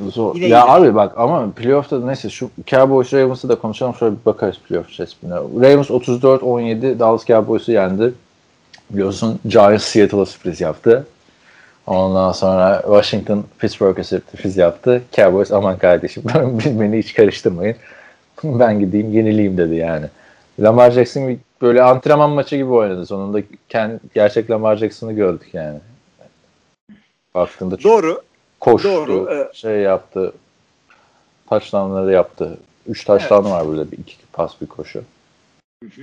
Zor. Yine ya yine. Abi bak ama playoff'ta da neyse şu Cowboys Ravens'ı da konuşalım sonra bir bakarız playoff seçimine. Ravens otuz dört on yedi Dallas Cowboys'u yendi. Biliyorsun Giants Seattle'a sürpriz yaptı. Ondan sonra Washington Pittsburgh'a sürpriz yaptı. Cowboys aman kardeşim beni hiç karıştırmayın. Ben gideyim yenileyim dedi yani. Lamar Jackson bir böyle antrenman maçı gibi oynadı. Sonunda kendi gerçek Lamar Jackson'ı gördük yani. Baktığında doğru, koştu, doğru. Şey yaptı, touchdownları yaptı. Üç touchdown evet. Var burada, bir iki pas bir koşu. Hı hı.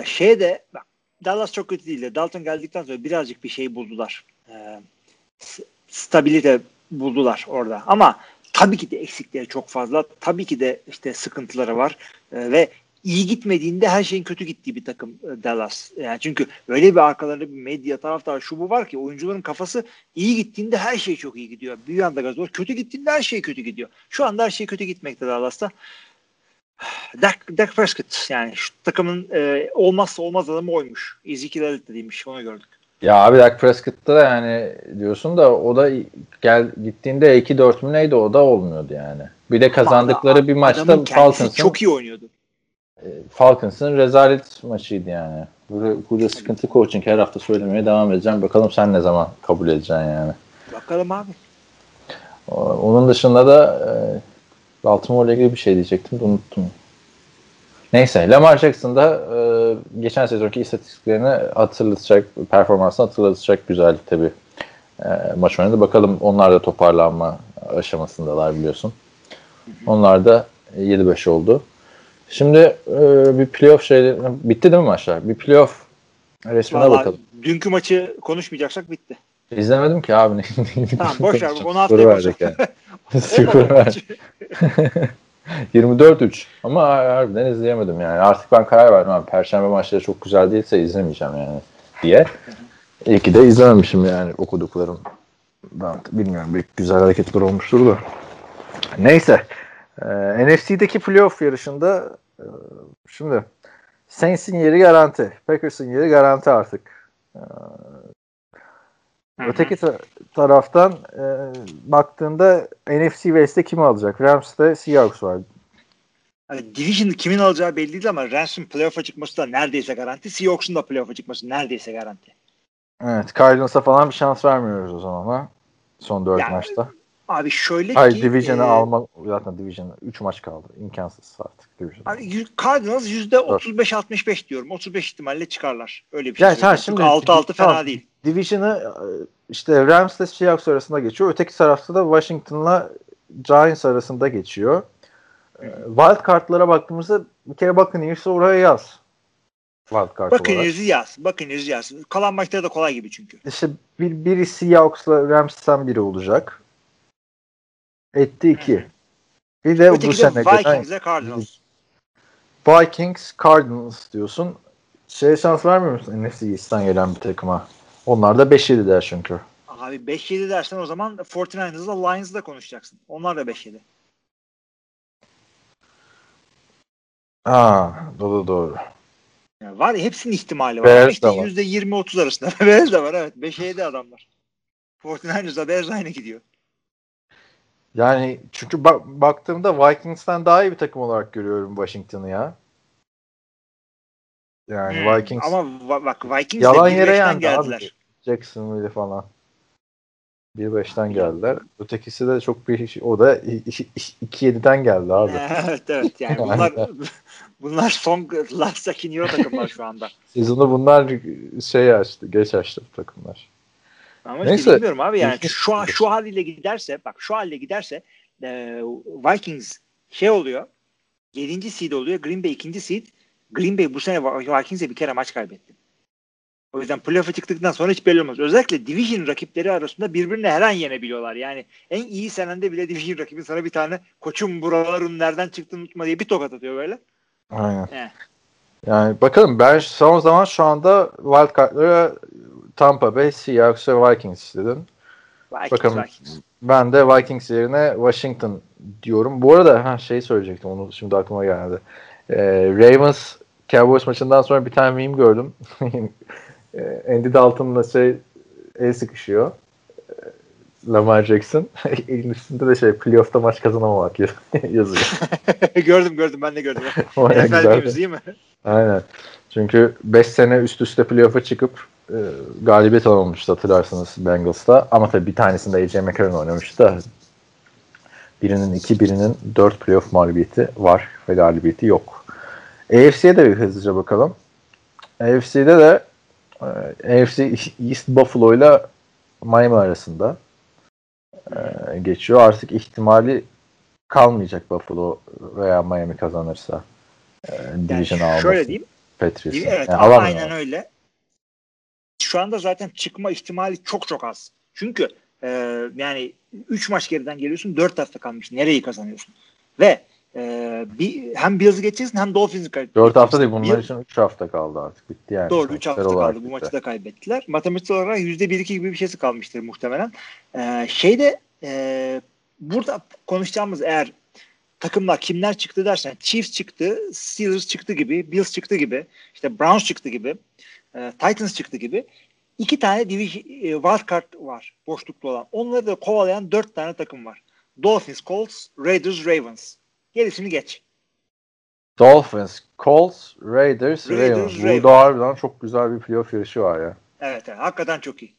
Ee, şey de bak, Dallas çok kötü değildi. Dalton geldikten sonra birazcık bir şey buldular. Ee, stabilite buldular orada. Ama tabii ki de eksikleri çok fazla. Tabii ki de işte sıkıntıları var ee, ve İyi gitmediğinde her şeyin kötü gittiği bir takım Dallas. Yani çünkü öyle bir arkalarında bir medya taraftarı şu bu var ki oyuncuların kafası iyi gittiğinde her şey çok iyi gidiyor. Bir anda gazoz. Kötü gittiğinde her şey kötü gidiyor. Şu anda her şey kötü gitmekte Dallas'ta. Dak, Dak Prescott yani şu takımın e, olmazsa olmaz adamı oymuş. Ezekiel Elliott dediymiş. Onu gördük. Ya abi Dak Prescott'ta da yani diyorsun da o da gel gittiğinde iki dört mü neydi o da olmuyordu yani. Bir de kazandıkları adam, bir maçta Falcons'ın çok iyi oynuyordu. Falcons'ın rezalet maçıydı yani. Burada, burada sıkıntı coaching her hafta söylemeye devam edeceğim. Bakalım sen ne zaman kabul edeceksin yani. Bakalım abi. Onun dışında da e, Baltimore'la ilgili bir şey diyecektim de unuttum. Neyse Lamar Jackson da e, geçen sezonki istatistiklerini hatırlatacak, performansını hatırlatacak güzellikte bir e, maç oynadı. Bakalım onlar da toparlanma aşamasındalar biliyorsun. Onlar da yedi beş oldu. Şimdi e, bir playoff şeyleri bitti değil mi maçlar? Bir playoff resmine vallahi bakalım. Dünkü maçı konuşmayacaksak bitti. İzlemedim ki abi. Tamam boş ver. Onu haftaya konuşacak. Sıfır ver. yirmi dört üç Ama harbiden izleyemedim yani. Artık ben karar verdim abi. Perşembe maçları çok güzel değilse izlemeyeceğim yani diye. İyi ki de izlememişim yani okuduklarım. Ben bilmiyorum. Büyük güzel hareketler olmuştur da. Neyse. Ee, N F C'deki playoff yarışında e, şimdi Saints'in yeri garanti. Packers'in yeri garanti artık. Ee, öteki ta- taraftan e, baktığında N F C West'te kimi alacak? Rams'te Seahawks var. Yani Division'ı kimin alacağı belli değil ama Rams'in playoff'a çıkması da neredeyse garanti. Seahawks'un da playoff'a çıkması neredeyse garanti. Evet, Cardinals'a falan bir şans vermiyoruz o zaman ha. Son dört yani, maçta. Abi şöyle Hayır, ki... Hayır Division'ı e, alma... Zaten Division'ı üç maç kaldı. İmkansız artık Division'ı. Abi Cardinals yüzde otuz beş altmış beş diyorum. otuz beş ihtimalle çıkarlar. Öyle bir yani, şey. altı altı fena değil. Division'ı işte Rams'la Seahawks arasında geçiyor. Öteki tarafta da Washington'la Giants arasında geçiyor. Wild kartlara baktığımızda bir kere Buccaneers'ı oraya yaz. Buccaneers'ı yaz. Buccaneers'ı yaz. Kalan maçları da kolay gibi çünkü. İşte bir, biri Seahawks'la Rams'tan biri olacak. Etti iki. Bir de öteki bu sene Vikings'le Cardinals. Vikings, Cardinals diyorsun. Şeye şans vermiyor musun? N F C East'ten gelen bir takıma. Onlar da beş yedi der çünkü. Abi beş yedi dersen o zaman kırk dokuzlarla Lions'la konuşacaksın. Onlar da beş yedi. Aa, doğru doğru. Yani var ya, hepsinin ihtimali var. Bears işte var. yüzde yirmi otuz arasında. Bears de var evet. beş yedi adamlar. kırk dokuzlarla Bears aynı gidiyor. Yani çünkü bak, baktığımda Vikings'ten daha iyi bir takım olarak görüyorum Washington'ı ya. Yani hmm, Vikings. Ama va- bak Vikings yalan yere yendi geldiler. Jacksonville falan. bir beşten geldiler. Ötekisi de çok bir şey. O da iki yediden geldi abi. Evet evet. Yani bunlar bunlar son last second takımlar şu anda. Sezonu bunlar şey açtı, geç açtı bu takımlar. Ama neyse, işte bilmiyorum abi yani şu an şu haliyle giderse bak şu haliyle giderse e, Vikings şey oluyor. yedinci seed oluyor. Green Bay ikinci seed. Green Bay bu sene Vikings'e bir kere maç kaybetti. O yüzden playoff'a çıktıktan sonra hiç belli olmaz. Özellikle division rakipleri arasında birbirine her an yenebiliyorlar. Yani en iyi senende bile division rakibi sana bir tane koçum buraların nereden çıktığını unutma diye bir tokat atıyor böyle. Aynen. He. Yani bakalım ben son zaman şu anda wild card'lara Tampa Bay, Seahawks ve Vikings istedim. Vikings, bakalım. Vikings. Ben de Vikings yerine Washington diyorum. Bu arada ha şey söyleyecektim. Onu şimdi aklıma geldi. Ee, Ravens Cowboys maçından sonra bir tane meme gördüm. Andy Dalton'la şey el sıkışıyor. Lamar Jackson. Elin üstünde de şey playoff'ta maç kazanamamak yazıyor. gördüm gördüm ben de gördüm. F L B'miz değil mi? Aynen. Çünkü beş sene üst üste playoff'a çıkıp e, galibiyet alınmıştı hatırlarsınız Bengals'ta. Ama tabii bir tanesinde A J McCarron oynamıştı da birinin iki birinin dört playoff mağlubiyeti var ve galibiyeti yok. A F C'ye de bir hızlıca bakalım. A F C'de de A F C East Buffalo ile Miami arasında e, geçiyor. Artık ihtimali kalmayacak Buffalo veya Miami kazanırsa e, division yani alması. Şöyle diyeyim. Patrice'i. Evet, yani aynen öyle. Şu anda zaten çıkma ihtimali çok çok az. Çünkü e, yani üç maç geriden geliyorsun, dört hafta kalmış. Nereyi kazanıyorsun? Ve Ee, bir, hem Bills'i geçeceksin hem Dolphins'i kaybedeceksin. dört hafta değil bunlar bir, için üç hafta kaldı artık bitti yani. Doğru üç hafta kaldı bitti. Bu maçı da kaybettiler. Matematik olarak yüzde bir iki gibi bir şeysi kalmıştır muhtemelen. Ee, şeyde e, burada konuşacağımız eğer takımlar kimler çıktı dersen Chiefs çıktı, Steelers çıktı gibi, Bills çıktı gibi, işte Browns çıktı gibi, e, Titans çıktı gibi iki tane division e, wild card var boşluklu olan. Onları da kovalayan dört tane takım var. Dolphins, Colts, Raiders, Ravens. Gerisini geç. Dolphins, Colts, Raiders, Raiders Ravens. Ravens. Burada harbiden çok güzel bir playoff yarışı var ya. Evet, evet. Hakikaten çok iyi.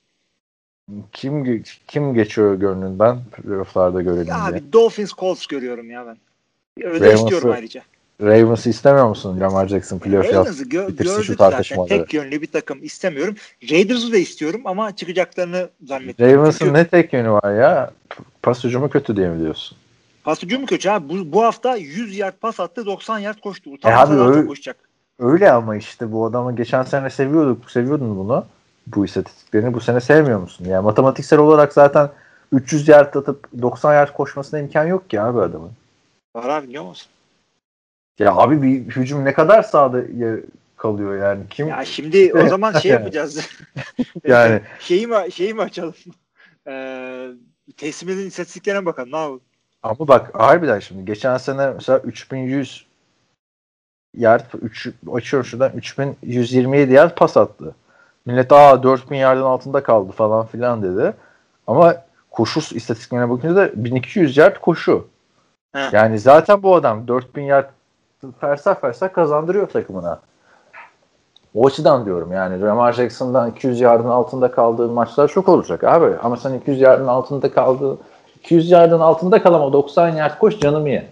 Kim kim geçiyor gönlünden? Playoff'larda görelim ya diye. Abi Dolphins, Colts görüyorum ya ben. Öyle istiyorum ayrıca. Ravens'ı istemiyor musun? Lamar Jackson playoff yaptı. Gö- bitirsin şu tartışmaları. Tek yönlü bir takım istemiyorum. Raiders'ı da istiyorum ama çıkacaklarını zannetmiyorum. Ravens'ın çünkü... ne tek yönü var ya? Pas hücumu kötü diye mi diyorsun? Pasucu mu kötü abi? Bu, bu hafta yüz yard pas attı, doksan yard koştu. Tam e abi öyle, koşacak. Öyle ama işte bu adamı geçen sene seviyorduk. Seviyordun bunu. Bu istatistiklerini bu sene sevmiyor musun? Yani matematiksel olarak zaten üç yüz yard atıp doksan yard koşmasına imkan yok ki abi adamın. Var abi ne olsun? Ya abi bir hücum ne kadar sağda kalıyor yani? Kim? Ya şimdi o zaman şey yapacağız. yani şeyi mi, şeyi mi açalım? Ee, tesliminin istatistiklerine bakalım. Ne yapalım? Ama bak harbiden şimdi geçen sene mesela üç bin yüz yard üç, açıyorum şuradan üç bin yüz yirmi yedi yard pas attı. Millet aa dört bin yardın altında kaldı falan filan dedi. Ama koşu istatistiklerine bakınca da bin iki yüz yard koşu. He. Yani zaten bu adam dört bin yard fersah fersah kazandırıyor takımına. O açıdan diyorum yani Lamar Jackson'dan iki yüz yardın altında kaldığı maçlar çok olacak abi. Ama sen iki yüz yardın altında kaldığı iki yüz yardın altında kalama doksan yard koş canımı ye.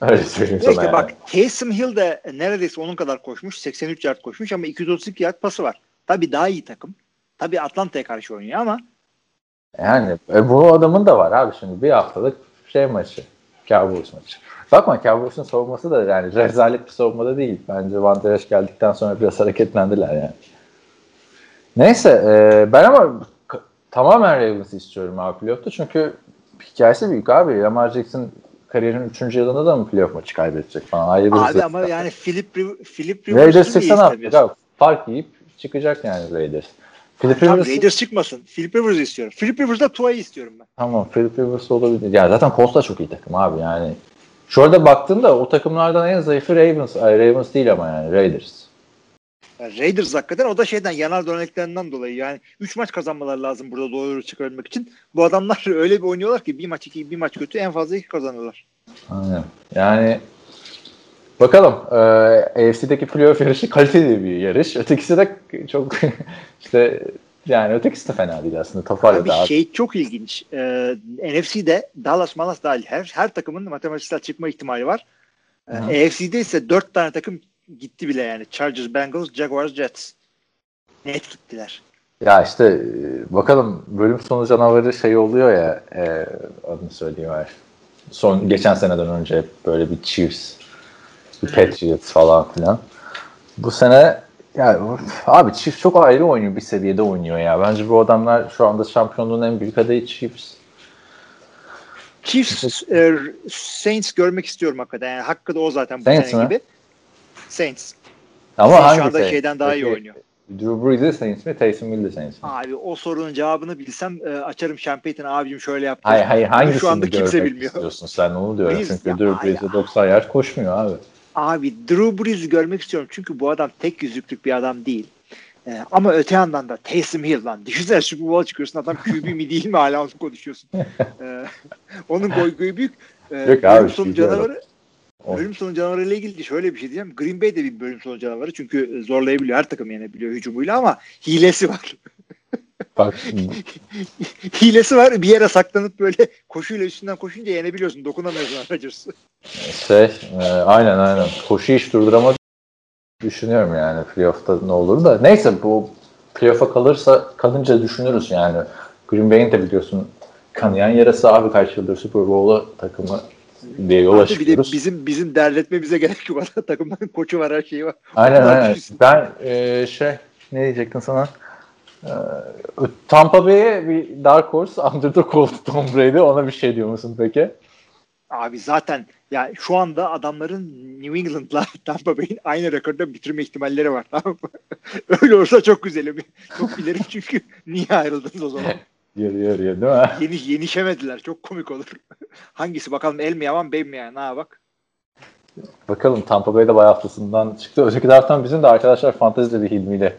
Öyle söyleyeyim sana. İşte yani. Bak Taysom Hill de neredeyse onun kadar koşmuş. seksen üç yard koşmuş ama iki yüz otuz iki yard pası var. Tabii daha iyi takım. Tabii Atlanta'ya karşı oynuyor ama yani e, bu adamın da var abi şimdi bir haftalık şey maçı. Cowboys maçı. Bakma Cowboys'un savunması da yani rezalet bir savunmada değil. Bence Van Der Esch geldikten sonra biraz hareketlendiler yani. Neyse e, ben ama k- tamamen Ravens'ı istiyorum abi playoff'ta. Çünkü hikayesi büyük abi. Lamar Jackson kariyerinin üçüncü yılında da mı playoff maçı kaybedecek falan? Ayrı bir abi ama yani Philip Rivers'ı niye istemiyorsun? Fark yiyip çıkacak yani Raiders. Philip Rivers tamam, Raiders çıkmasın. Philip Rivers'ı istiyorum. Philip Rivers'da Tua'yı istiyorum ben. Tamam Philip Rivers olabilir. Yani zaten Colts'ta çok iyi takım abi yani. Şu arada baktığında o takımlardan en zayıfı Ravens. Ay, Ravens değil ama yani Raiders. Yani Raiders hakikaten o da şeyden yanar döneklerinden dolayı yani üç maç kazanmaları lazım burada doğru çıkabilmek için. Bu adamlar öyle bir oynuyorlar ki bir maç iki bir maç kötü en fazla iki kazanıyorlar. Aynen. Yani bakalım e, A F C'deki playoff yarışı kaliteli bir yarış. Ötekisi de çok işte yani ötekisi de fena değil aslında. Toparladı abi. Şey çok ilginç. Ee, N F C'de Dallas Malas dahil her, her takımın matematiksel çıkma ihtimali var. Ee, A F C'de ise dört tane takım gitti bile yani. Chargers, Bengals, Jaguars, Jets. Net gittiler. Ya işte bakalım bölüm sonu canavarı şey oluyor ya e, adını söyleyeyim abi. Son, geçen seneden önce hep böyle bir Chiefs, bir Patriots falan filan. Bu sene yani abi Chiefs çok ayrı oynuyor bir seviyede oynuyor ya. Bence bu adamlar şu anda şampiyonluğun en büyük adayı Chiefs. Chiefs e, Saints görmek istiyorum hakikaten. Yani hakkı da o zaten bu Saints sene mi? Gibi. Saints. Ama Saints hangi şu anda Saints? Şeyden daha iyi Peki, oynuyor. Drew Brees'de Saints mi? Taysom Hill'de Saints mi? Abi o sorunun cevabını bilsem e, açarım Şampiyon'u abicim şöyle yaptı. Hayır hayır hangisini şu anda kimse bilmiyor. Istiyorsun sen onu diyorum. Brees, çünkü ya, Drew Brees'de doksan yard koşmuyor abi. Abi Drew Brees'i görmek istiyorum çünkü bu adam tek yüzlüklük bir adam değil. Ee, ama öte yandan da Taysom Hill lan. Düşünsene Super Bowl'a çıkıyorsun adam Q B mi değil mi hala onu konuşuyorsun. Ee, onun boy boyu büyük. Ee, Yok abi. Sonu canavarı, bölüm sonu canavarı ile ilgili şöyle bir şey diyeceğim. Green Bay de bir bölüm sonu canavarı çünkü zorlayabiliyor. Her takım yenebiliyor hücumuyla ama hilesi var. Bak. Hilesi var. Bir yere saklanıp böyle koşuyla üstünden koşunca yenebiliyorsun. Dokunamıyorsun Rodgers'ı. Şey, e, aynen aynen. Koşu hiç durduramaz. Düşünüyorum yani playoff'ta ne olur da. Neyse bu playoff'a kalırsa kalınca düşünürüz yani. Green Bay'in de biliyorsun kanayan yarası abi kaç yıldır Super Bowl'a takımı diye yola abi çıkıyoruz. Bir de bizim bizim derletmemize gerek yok. Takımların koçu var her şeyi var. Aynen Onlar aynen. Düşürsün. Ben e, şey ne diyecektin sana? Tampa Bay'e bir dark horse underdog oldu Tom Brady. Ona bir şey diyor musun peki? Abi zaten ya şu anda adamların New England'la Tampa Bay'in aynı rekorda bitirme ihtimalleri var. Tamam mı? Öyle olsa çok güzelim. Çok güzelim çünkü niye ayrıldınız o zaman? Yarı yarıya değil mi? Yeni, yenişemediler. Çok komik olur. Hangisi bakalım el mi yaman bey mi yani? Ha bak. Bakalım Tampa Bay'de bay haftasından çıktı. Öteki taraftan bizim de arkadaşlar fantezide bir Hilmi'yle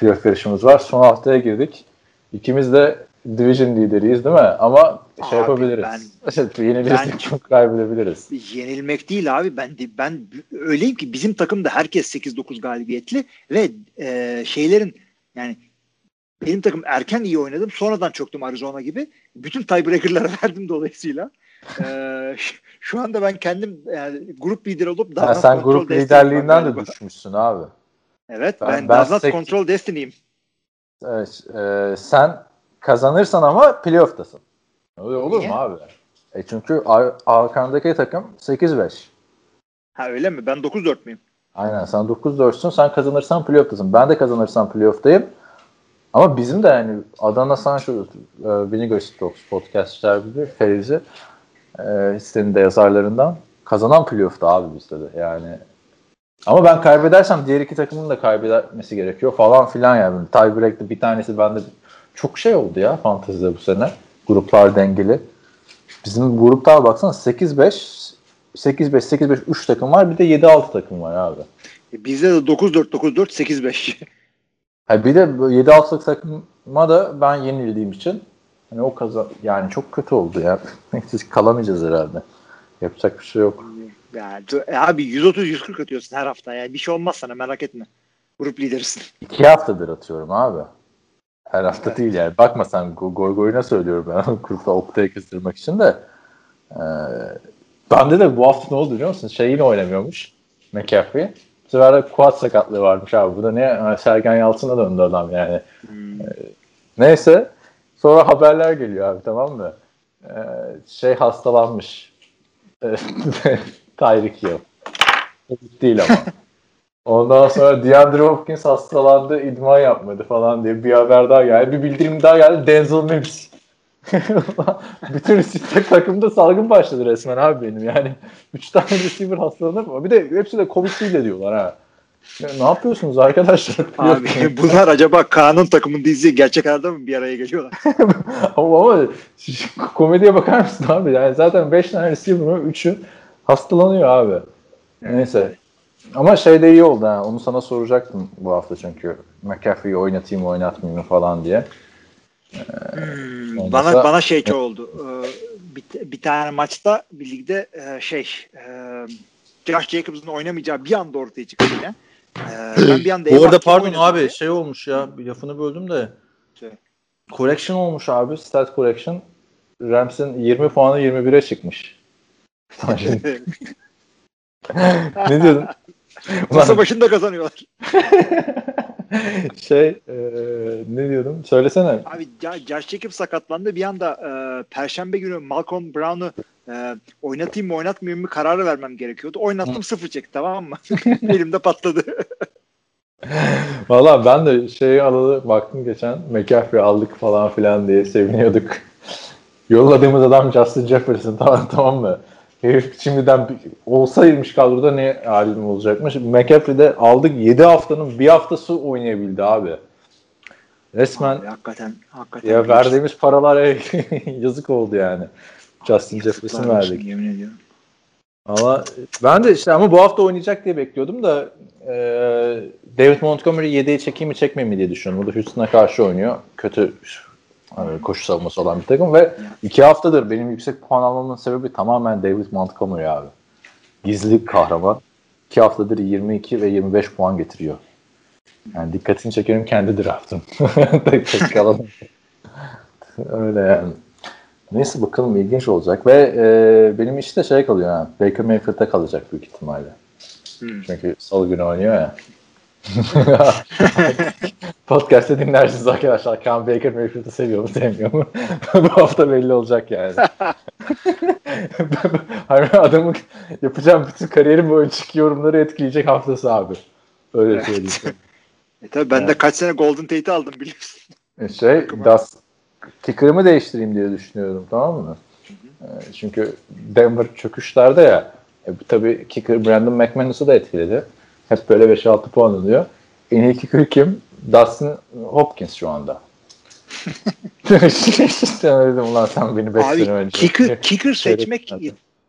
playoff yarışımız var. Son haftaya girdik. İkimiz de division lideriyiz değil mi? Ama şey abi yapabiliriz. Ben, yeniliriz, çok kaybedebiliriz. Yenilmek değil abi. Ben ben öyleyim ki bizim takımda herkes sekiz dokuz galibiyetli ve e, şeylerin yani benim takım erken iyi oynadım. Sonradan çöktüm Arizona gibi. Bütün tiebreaker'lara verdim dolayısıyla. Ee, şu anda ben kendim yani grup lideri olup daha yani sen grup liderliğinden de düşmüşsün abi. Evet ben, ben Dazlat sek- Control Destiny'yim. Evet, e, sen kazanırsan ama playoff'tasın. Öyle olur Niye? mu abi? E çünkü ar- arkandaki takım sekiz beş. Ha öyle mi? Ben dokuz dört müyüm? Aynen sen dokuz dörtsün. Sen kazanırsan playoff'tasın. Ben de kazanırsam playoff'tayım. Ama bizim de yani Adana Sancho, e, Vinegar Stokes podcastçılar bilir. Ferizi e, sitenin de yazarlarından. Kazanan playoff'ta abi bizde de yani. Ama ben kaybedersem diğer iki takımın da kaybetmesi gerekiyor falan filan yani. Tiebreak'te bir tanesi bende çok şey oldu ya fantezide bu sene. Gruplar dengeli. Bizim gruplara baksana sekiz beş sekiz beş sekiz beş üç takım var bir de yedi altı takım var abi. E bizde de dokuz dört dokuz dört sekiz beş. Ha bir de yedi altı takıma da ben yenildiğim için hani o kaza yani çok kötü oldu ya. Hiç kalamayacağız herhalde. Yapacak bir şey yok. Ya, abi yüz otuz yüz kırk atıyorsun her hafta. Yani bir şey olmaz sana merak etme. Grup liderisin. İki haftadır atıyorum abi. Her hafta evet. Değil yani. Bakma sen goy goyuna söylüyorum ben. Grupta oktaya kızdırmak için de. Ee, bende de bu hafta ne oldu biliyor musun? Şey yine oynamıyormuş. McCaffrey. Bu sefer de kuat sakatlığı varmış abi. Bu da ne? Sergen Yalçın'a döndü adam yani. Hmm. Ee, neyse. Sonra haberler geliyor abi, tamam mı? Ee, şey hastalanmış. Tyreek Hill. Değil ama. Ondan sonra DeAndre Hopkins hastalandı, idman yapmadı falan diye bir haber daha geldi. Bir bildirim daha geldi. Denzel Mims. Bütün receiver takımda salgın başladı resmen abi benim yani. Üç tane receiver hastalanır mı? Bir de hepsi de Covid ile diyorlar ha. Ya, ne yapıyorsunuz arkadaşlar? Abi bunlar acaba Kaan'ın takımın dizisi gerçek arada mı bir araya geliyorlar? ama, ama komediye bakar mısın abi? Yani zaten beş tane receiver'ın üçü hastalanıyor abi. Neyse. Ama şey de iyi oldu ha. Onu sana soracaktım bu hafta çünkü. McCaffrey'i oynatayım oynatmayayım falan diye. Ee, hmm, bana da... bana şey çok oldu. Ee, bir, bir tane maçta bir ligde e, şey e, Josh Jacobs'ın oynamayacağı bir anda ortaya çıktı yine. Ee, ben bir anda bu arada pardon abi diye. Şey olmuş ya. Lafını böldüm de. Şey. Correction olmuş abi. Stat correction. Rams'in yirmi puanı yirmi bire çıkmış. Ne diyordun? Masa başında kazanıyorlar. şey e, ne diyordum? Söylesene. Abi Josh Jacobs sakatlandı. Bir anda e, Perşembe günü Malcolm Brown'u e, oynatayım mı oynatmayayım mı kararı vermem gerekiyordu. Oynattım, sıfır çekti, tamam mı? Elimde patladı. Valla ben de şeyi alalı baktım geçen. McCaffrey aldık falan filan diye seviniyorduk. Yolladığımız adam Justin Jefferson, tamam, tamam mı? Herif şimdiden olsaymış kadroda ne halim olacakmış. McCaffrey'de aldık, yedi haftanın bir haftası oynayabildi abi. Resmen abi, hakikaten, hakikaten ya verdiğimiz şey. Paralar yazık oldu yani. Abi, Justin Jefferson verdik. Yemin ediyorum. Ama ben de işte ama bu hafta oynayacak diye bekliyordum da e, David Montgomery yediye çekeyim mi çekmeyeyim mi diye düşünüyorum. Bu da Houston'a karşı oynuyor. Kötü koşu savunması olan bir takım ve yani. iki haftadır benim yüksek puan almamın sebebi tamamen David Montgomery abi. Gizli kahraman. iki haftadır yirmi iki ve yirmi beş puan getiriyor. Yani dikkatini çekerim, kendi draftım. Öyle yani. Neyse bakalım, ilginç olacak ve e, benim işte şey kalıyor ha. Baker Mayfield'da kalacak büyük ihtimalle. Hmm. Çünkü salı günü oynuyor ya. Podcast'te dinlersiniz arkadaşlar. Kaan Baker Mayfield'ı seviyor mu sevmiyor mu? Bu hafta belli olacak yani. Hani adamın yapacağım bütün kariyerim boyunca yorumları etkileyecek haftası abi. Öyle evet. Söyleyeyim. E tabii ben yani. De kaç sene Golden Tate'i aldım biliyorsun. Şey, das, kicker'ımı değiştireyim diye düşünüyorum, tamam mı? Hı hı. Çünkü Denver çöküşlerde ya. E, tabii kicker Brandon McManus'u da etkiledi. Hep böyle beş altı puan alıyor. En iyi kicker kim? Dustin Hopkins şu anda. Sen dedim ulan sen beni beş sene önce. Kicker, kicker seçmek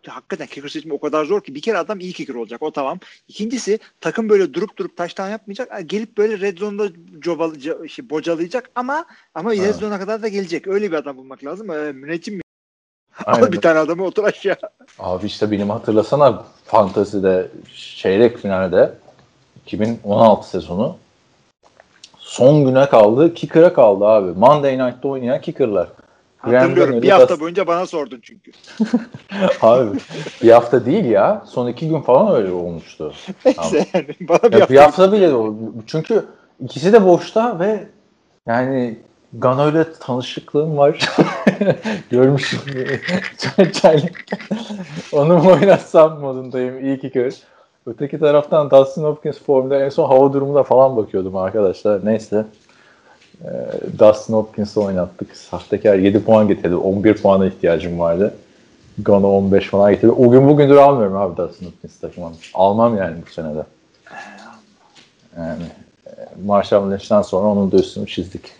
hakikaten kicker seçmek o kadar zor ki bir kere adam iyi kicker olacak, o tamam. İkincisi takım böyle durup durup taştan yapmayacak. Gelip böyle red zone'da cobalı, şey, bocalayacak ama ama ha. Red zone'a kadar da gelecek. Öyle bir adam bulmak lazım. Ee, müneccim mi? Al bir tane adamı otur aşağı. Abi işte benim hatırlasana Fantasy'de çeyrek finalde iki bin on altı sezonu son güne kaldı. Kicker'a kaldı abi. Monday Night'da oynayan kicker'lar. Hatırlıyorum. Bir hafta das- boyunca bana sordun çünkü. Abi bir hafta değil ya. Son iki gün falan öyle olmuştu. Neyse yani. Bana bir ya, hafta, bir hafta bile çünkü ikisi de boşta ve yani Gano ile tanışıklığım var. Görmüşüm. Onu mu oynatsam modundayım. İyi ki kör. Öteki taraftan Dustin Hopkins formda en son hava durumuna falan bakıyordum arkadaşlar. Neyse. Ee, Dustin Hopkins'i oynattık. Sahtekar yedi puan getirdi. on bir puana ihtiyacım vardı. Gano on beş falan getirdi. O gün bugündür almıyorum abi Dustin Hopkins'i takım. Almam yani bu senede. Yani, Marshall Lynch'ten sonra onun da üstünü çizdik.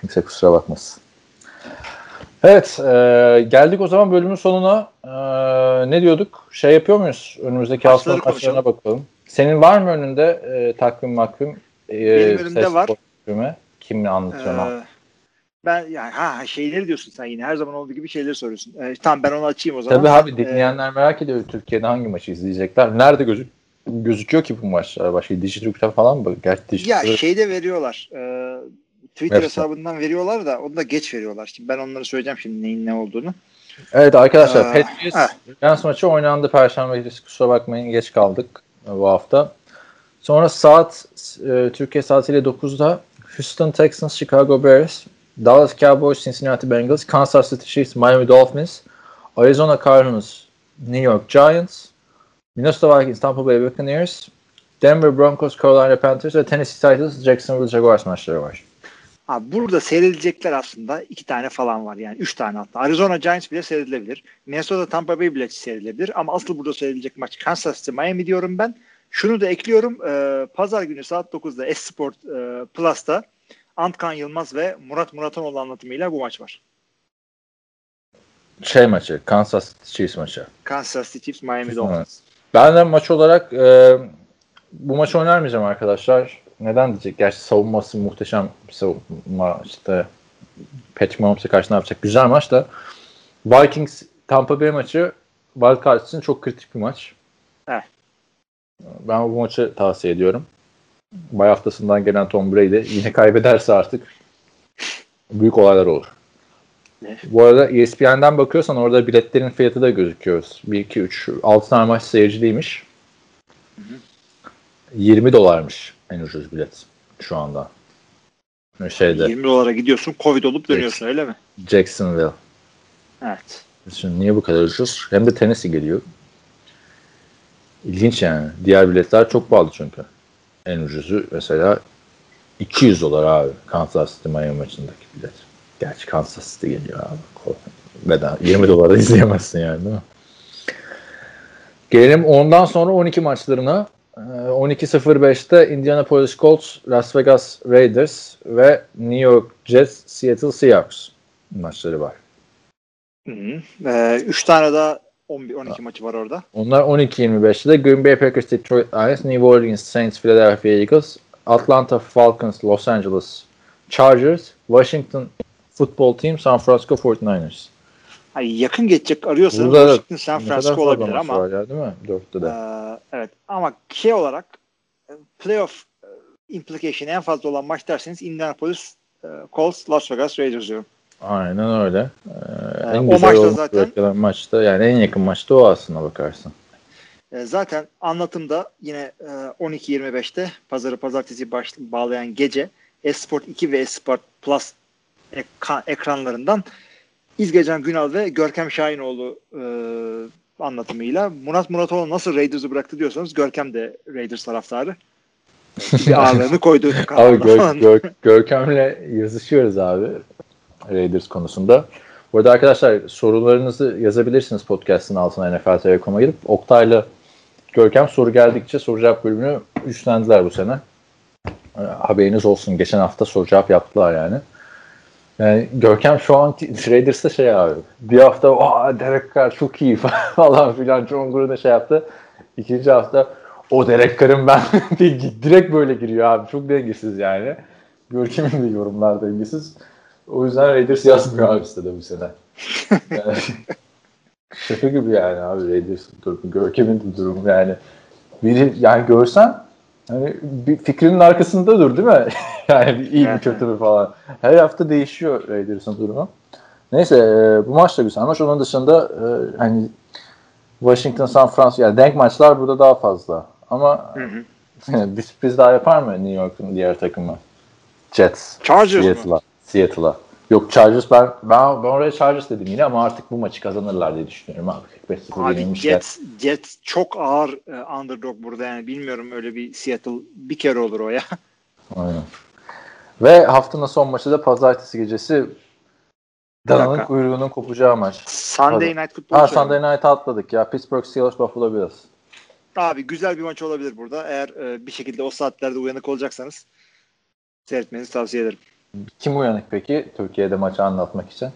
Kimse kusura bakmasın. Evet. E, geldik o zaman bölümün sonuna. E, ne diyorduk? Şey yapıyor muyuz? Önümüzdeki haftanın maçlarına bakalım. Senin var mı önünde e, takvim makvim? E, Benim önümde var. Programı. Kimle anlatıyorsun? Ee, ben yani ha şeyleri diyorsun sen yine. Her zaman olduğu gibi şeyleri soruyorsun. E, tamam ben onu açayım o zaman. Tabii abi dinleyenler ee, merak ediyor. Türkiye'de hangi maçı izleyecekler? Nerede gözük? gözüküyor ki bu maçlar. Başka Dijitürk'ten falan mı? Gerçi Dijitürk... Ya şeyde veriyorlar. E, Twitter Mersin hesabından veriyorlar da onu da geç veriyorlar. Şimdi ben onları söyleyeceğim şimdi neyin ne olduğunu. Evet arkadaşlar. Ee, Patriots-Rams maçı oynandı Perşembe gecesi. Kusura bakmayın geç kaldık bu hafta. Sonra saat e, Türkiye saatiyle dokuzda Houston Texans, Chicago Bears, Dallas Cowboys, Cincinnati Bengals, Kansas City Chiefs, Miami Dolphins, Arizona Cardinals, New York Giants, Minnesota Vikings, Tampa Bay Buccaneers, Denver Broncos, Carolina Panthers ve Tennessee Titans, Jacksonville Jaguars maçları var. Abi burada seyredilecekler aslında iki tane falan var. Yani üç tane hatta. Arizona Giants bile seyredilebilir. Minnesota Tampa Bay bile seyredilebilir. Ama asıl burada seyredilecek maç Kansas City Miami diyorum ben. Şunu da ekliyorum. E, Pazar günü saat dokuzda Esport e, Plus'ta Antkan Yılmaz ve Murat Muratanoğlu anlatımıyla bu maç var. Şey maçı. Kansas City Chiefs maçı. Kansas City Chiefs Miami Dolphins. Ben de maç olarak e, bu maçı önermeyeceğim arkadaşlar. Neden diyecek? Gerçi savunması muhteşem bir savunma. İşte Patrick Mahomes'a karşı ne yapacak? Güzel maç da. Vikings Tampa Bay maçı Wild Card için çok kritik bir maç. Evet. Ben bu maçı tavsiye ediyorum. Bay haftasından gelen Tom Brady yine kaybederse artık büyük olaylar olur. Ne? Bu arada E S P N'den bakıyorsan orada biletlerin fiyatı da gözüküyoruz. bir, iki, üç, altı tane maç seyirciliymiş. Hı hı. yirmi dolarmış en ucuz bilet şu anda. Şeyde. yirmi dolara gidiyorsun, Covid olup dönüyorsun, Jackson, öyle mi? Jacksonville. Evet. Şimdi niye bu kadar ucuz? Hem de Tennessee geliyor. İlginç yani. Diğer biletler çok pahalı çünkü. En ucuzu mesela iki yüz dolar abi. Kansas City Miami maçındaki bilet. Gerçi Kansas City geliyor abi. Neden? yirmi dolara izleyemezsin yani, değil mi? Gelelim ondan sonra on iki maçlarına. on iki sıfır beşte Indianapolis Colts, Las Vegas Raiders ve New York Jets, Seattle Seahawks maçları var. Hı hı. Ee, üç tane daha on bir on iki maçı var orada. Onlar on iki yirmi beşte Green Bay Packers, Detroit Lions, New Orleans Saints, Philadelphia Eagles, Atlanta Falcons, Los Angeles Chargers, Washington Football Team, San Francisco forty niners. Ay, yakın geçecek arıyorsanız burada Washington San Francisco olabilir ama. Hala, değil mi? Dörtte de. E, evet ama şey olarak playoff implication en fazla olan maç derseniz Indianapolis e, Colts, Las Vegas Raiders diyorum. Aynen öyle. Ee, en o güzel zaten, maçta yani en yakın maçta o aslına bakarsın. E, zaten anlatımda yine e, on iki yirmi beşte pazarı pazartesi baş, bağlayan gece Esport iki ve Esport Plus ekran, ekranlarından İzgecan Günal ve Görkem Şahinoğlu e, anlatımıyla Murat Muratoğlu nasıl Raiders'ı bıraktı diyorsanız Görkem de Raiders taraftarı. Ağırlığını koydu. Abi, gör, gör, Görkem'le yazışıyoruz abi Raiders konusunda. Bu arada arkadaşlar sorularınızı yazabilirsiniz podcast'ın altına N F L nokta com girip. Oktay'la Görkem soru geldikçe soru cevap bölümünü üstlendiler bu sene. Haberiniz olsun. Geçen hafta soru cevap yaptılar yani. Yani Görkem şu an Raiders'ta şey abi. Bir hafta o Derek Carr çok iyi falan filan. John Gruden'da şey yaptı. İkinci hafta o Derek Carr'ın ben direkt böyle giriyor abi. Çok dengesiz yani. Görkem'in de yorumlar dengesiz. O yüzden Raiders yazmıyor abi sitede bu sene. Yani, şaka gibi yani abi Raiders'ın durumu. Görkem'in durumu yani. Biri yani görsen hani bir fikrinin arkasında dur değil mi? Yani iyi mi kötü mü falan. Her hafta değişiyor Raiders'ın durumu. Neyse e, bu maç da güzel maç. Onun dışında e, hani Washington, San Francisco yani denk maçlar burada daha fazla. Ama yani, bir sürpriz daha yapar mı New York'un diğer takımı? Jets. Chargers Seattle'a. Seattle'a. Yok Chargers ben, ben ben oraya Chargers dedim yine ama artık bu maçı kazanırlar diye düşünüyorum abi. Abi Jets, Jets çok ağır e, underdog burada yani bilmiyorum öyle bir Seattle bir kere olur o ya. Aynen. Ve haftanın son maçı da pazartesi gecesi dananın kuyruğunun kopacağı maç. Sunday Hadi. Night Football. Ha Sunday Night'a atladık ya. Pittsburgh Steelers Buffalo Bills. Abi güzel bir maç olabilir burada. Eğer e, bir şekilde o saatlerde uyanık olacaksanız seyretmenizi tavsiye ederim. Kim uyanık peki Türkiye'de maçı anlatmak için?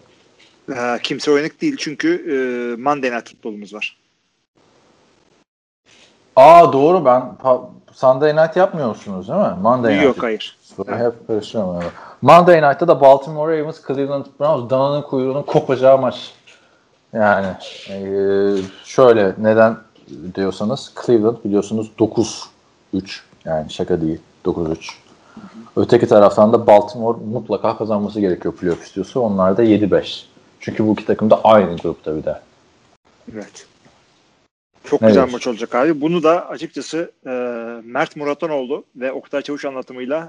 Ee, kimse uyanık değil çünkü e, Monday Night Football'umuz var. Aa doğru ben pa- Sunday Night yapmıyor musunuz değil mi? Monday Night. Yok hayır. Hep karışıyorum. Monday Night'ta da Baltimore Ravens, Cleveland Browns, dananın kuyruğunun kopacağı maç. Yani e, şöyle neden diyorsanız Cleveland biliyorsunuz dokuz üç, yani şaka değil dokuz üç. Öteki taraftan da Baltimore mutlaka kazanması gerekiyor playoff istiyorsa. Onlar da yedi beş. Çünkü bu iki takım da aynı grupta bir de. Evet. Çok evet. Güzel maç olacak abi. Bunu da açıkçası e, Mert Muratanoğlu ve Oktay Çavuş anlatımıyla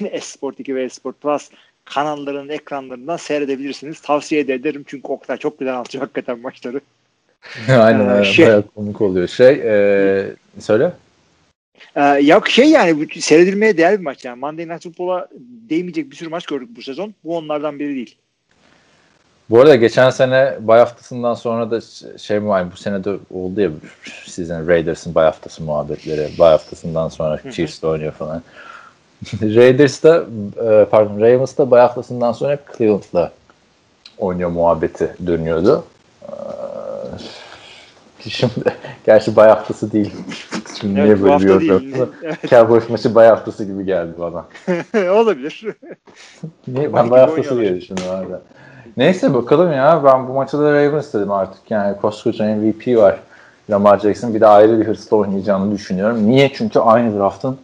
yine Esport iki ve Esport Plus kanallarının ekranlarından seyredebilirsiniz. Tavsiye ederim çünkü Oktay çok güzel anlatıyor hakikaten maçları. Aynen öyle. Şey, bayağı komik oluyor. Şey, e, söyle. E, ya şey yani seyredilmeye değer bir maç yani. Monday Night Football'a değmeyecek bir sürü maç gördük bu sezon. Bu onlardan biri değil. Bu arada geçen sene bay haftasından sonra da şey mi, bu sene de oldu ya sizin Raiders'ın bay haftası muhabbetleri. Bay haftasından sonra Chiefs'le oynuyor falan. Raiders'da pardon Ravens'da bay haftasından sonra Cleveland'la oynuyor muhabbeti dönüyordu. Şimdi gerçi bay haftası değil. Şimdi evet, niye böyle bir yorum? Cowboys maçı bay haftası gibi geldi bana. Olabilir. Niye? Ben bay haftası diye düşündüm abi. Neyse bakalım ya. Ben bu maçta da Ravens dedim artık. Yani koskoca M V P var. Lamar Jackson bir de ayrı bir hırsla oynayacağını düşünüyorum. Niye? Çünkü aynı draftın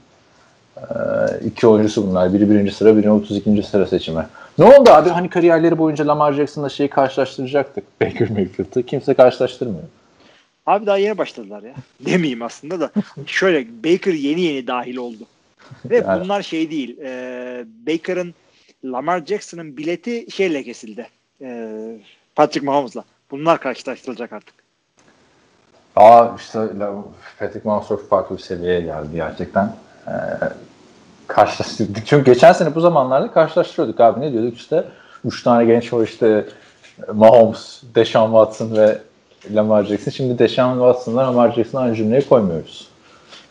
iki oyuncusu bunlar. Biri birinci sıra, biri otuz ikinci sıra seçimi. Ne oldu abi? Hani kariyerleri boyunca Lamar Jackson'la şeyi karşılaştıracaktık. Baker Mayfield'ı. Kimse karşılaştırmıyor. Abi daha yeni başladılar ya. Demeyeyim aslında da. Şöyle Baker yeni yeni dahil oldu. Ve yani. Bunlar şey değil. Ee, Baker'ın Lamar Jackson'ın bileti şeyle kesildi. Ee, Patrick Mahomes'la. Bunlar karşılaştırılacak artık. Aa işte Patrick Mahomes çok farklı bir seviyeye geldi gerçekten. Ee, karşılaştırdık. Çünkü geçen sene bu zamanlarda karşılaştırıyorduk abi. Ne diyorduk işte? Üç tane genç var işte Mahomes, Deshaun Watson ve Lamar Jackson. Şimdi Deshaun Watson'la Lamar Jackson'ı aynı cümleye koymuyoruz.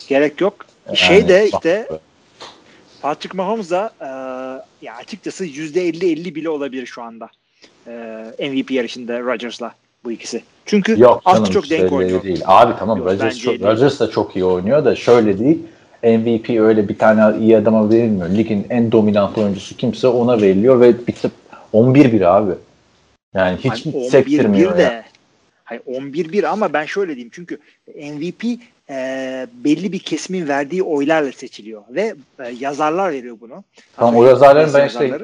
Gerek yok. Yani, şey de işte bak. Patrick Mahomes da e, ya açıkçası yüzde elli elli bile olabilir şu anda. E, M V P yarışında Rodgers'la bu ikisi. Çünkü az çok denk oynuyor. Değil. Abi tamam Rodgers, çok, Rodgers da çok iyi oynuyor da şöyle değil. M V P öyle bir tane iyi adama verilmiyor. Ligin en dominant oyuncusu kimse ona veriliyor ve bitip on bir bir abi. Yani hiç hani sektirmiyor ya. De. Hayır on bir bir ama ben şöyle diyeyim çünkü M V P e, belli bir kesimin verdiği oylarla seçiliyor ve e, yazarlar veriyor bunu. Tamam o yazarların ben işte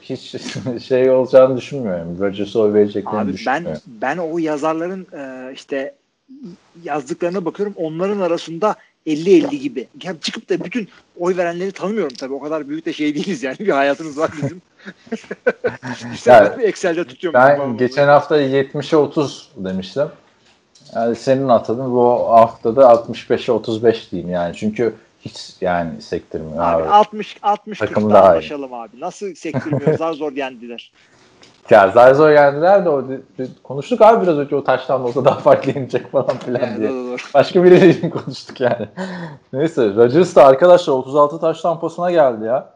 hiç şey olacağını düşünmüyorum. Rodgers'a oy vereceklerini abi, düşünmüyorum. Ben, ben o yazarların e, işte yazdıklarına bakıyorum onların arasında elli elli gibi. Ya çıkıp da bütün oy verenleri tanımıyorum tabii. O kadar büyük de şey değiliz yani. Bir hayatınız var bizim. Yani, Excel'de tutuyorum. Ben geçen bunu. Hafta yetmişe otuz demiştim. Yani senin atadın. Bu haftada altmış beşe otuz beş diyeyim yani. Çünkü hiç yani sektirmiyor. Abi, abi. altmış kırktan başlayalım abi. Nasıl sektirmiyor? Zar zor yendiler. Ya zar zor yendiler de o, konuştuk abi biraz önce o taştan da olsa daha farklı yenecek falan filan yani, diye. Doğru. Başka biriyle için konuştuk yani. Neyse Rodgers da arkadaşlar otuz altı taştan posuna geldi ya.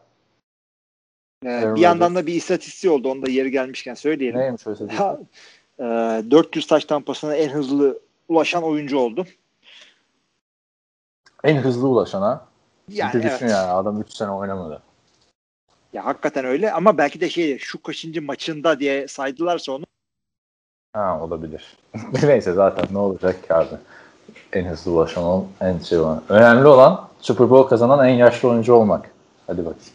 Ee, bir Rodgers. Yandan da bir istatistiği oldu onu da yeri gelmişken söyleyelim. Neymiş o istatistiği? dört yüz taştan posuna en hızlı ulaşan oyuncu oldu. En hızlı ulaşan ha? Yani bir evet. Düşün yani adam üç sene oynamadı. Ya hakikaten öyle ama belki de şey şu kaçıncı maçında diye saydılarsa onu. Ha olabilir. Neyse zaten ne olacak ki abi. En hızlı ulaşan olan, en şey olan. Önemli olan Super Bowl kazanan en yaşlı oyuncu olmak. Hadi bakayım.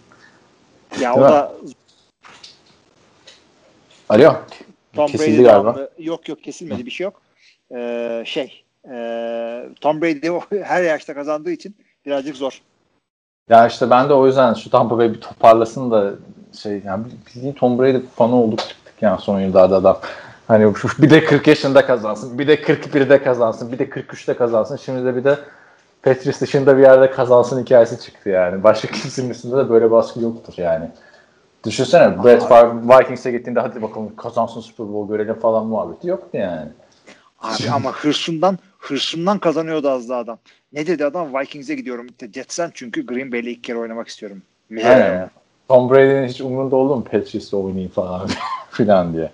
Ya değil o mi? Da. Alo. Tom kesildi galiba. Anlı. Yok yok kesilmedi bir şey yok. Ee, şey ee, Tom Brady her yaşta kazandığı için birazcık zor. Ya işte ben de o yüzden şu Tampa Bay bir toparlasın da şey yani bildiğin Tom Brady fanı olduk çıktık yani son yıllarda adam. Hani bir de kırk yaşında kazansın, bir de kırk birde kazansın, bir de kırk üçte kazansın. Şimdi de bir de Patriots dışında bir yerde kazansın hikayesi çıktı yani. Başka kimsinin üstünde de böyle baskı yoktur yani. Düşünsene Brett Vikings'e gittiğinde hadi bakalım kazansın Super Bowl görelim falan muhabbeti yoktu yani. Abi ama hırsından hırsından kazanıyordu az da adam. Ne dedi adam? Vikings'e gidiyorum. Jets'ten çünkü Green Bay'le ilk kere oynamak istiyorum. Aynen. Tom Brady'nin hiç umurunda oldu mu? Patriots'la oynayayım falan filan diye.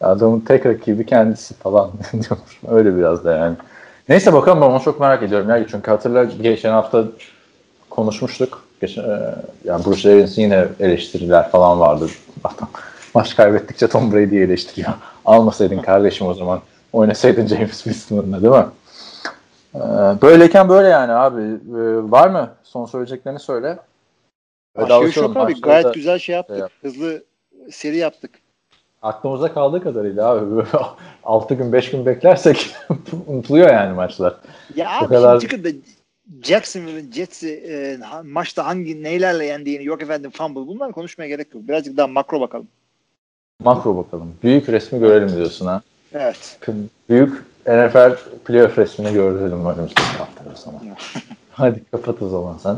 Adamın tek rakibi kendisi falan diyormuş. Öyle biraz da yani. Neyse bakalım ben onu çok merak ediyorum. Ya. Çünkü hatırla geçen hafta konuşmuştuk. Geçen, yani Bruce Arians'ın yine eleştiriler falan vardı. Adam maç kaybettikçe Tom Brady'yi eleştiriyor. Almasaydın kardeşim o zaman. Oynasaydın James Winston'la değil mi? Böyleyken böyle yani abi. Ee, var mı? Son söyleyeceklerini söyle. Aşağı çok abi. Gayet da güzel şey yaptık. Şey yap. Hızlı seri yaptık. Aklımızda kaldığı kadarıyla abi. altı gün beş gün beklersek unutuluyor yani maçlar. Ya o abi kadar... şimdi çıkın da Jacksonville'ın Jets'i e, maçta hangi neylerle yendiğini, yok efendim fumble, bunları konuşmaya gerek yok. Birazcık daha makro bakalım. Makro bakalım. Büyük resmi görelim diyorsun ha. Evet. Büyük N F L playoff resmini görelim önümüzdeki hafta o zaman. Hadi kapat o zaman sen.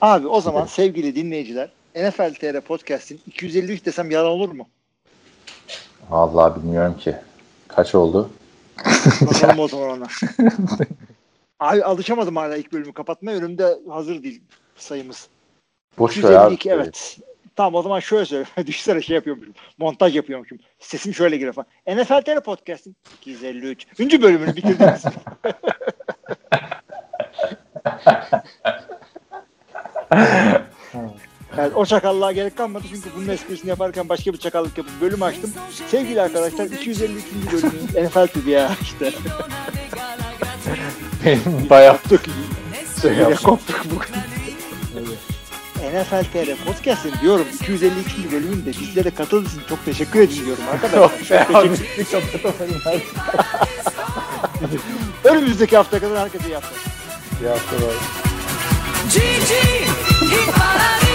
Abi o zaman evet, sevgili dinleyiciler, N F L T R Podcast'in iki yüz elli üç desem yalan olur mu? Vallahi bilmiyorum ki. Kaç oldu? Bakalım o zaman ona. Abi alışamadım hala ilk bölümü kapatmaya. Önümde hazır değil sayımız. Boş ver abi. Evet. Tamam o zaman şöyle söyleyeyim. Düşünsene şey yapıyormuşum. Montaj yapıyormuşum. Sesim şöyle giriyor falan. N F L T R Podcast'in iki yüz elli üç. Üçüncü bölümünü bitirdiniz. Yani o çakallığa gerek kalmadı çünkü bunun esprisini yaparken başka bir çakallık yapıp bölüm açtım. Sevgili arkadaşlar, iki yüz elli üçüncü bölümün N F L T V ya işte. Bayağı şey koptuk bugün. N F L T R Podcast'ın diyorum iki yüz elli üçüncü bölümünde bizlere katıldığınız için çok teşekkür ederim diyorum arkadaşlar. Çok teşekkür. Önümüzdeki hafta kadar herkese yaptık. İyi haftalar. G G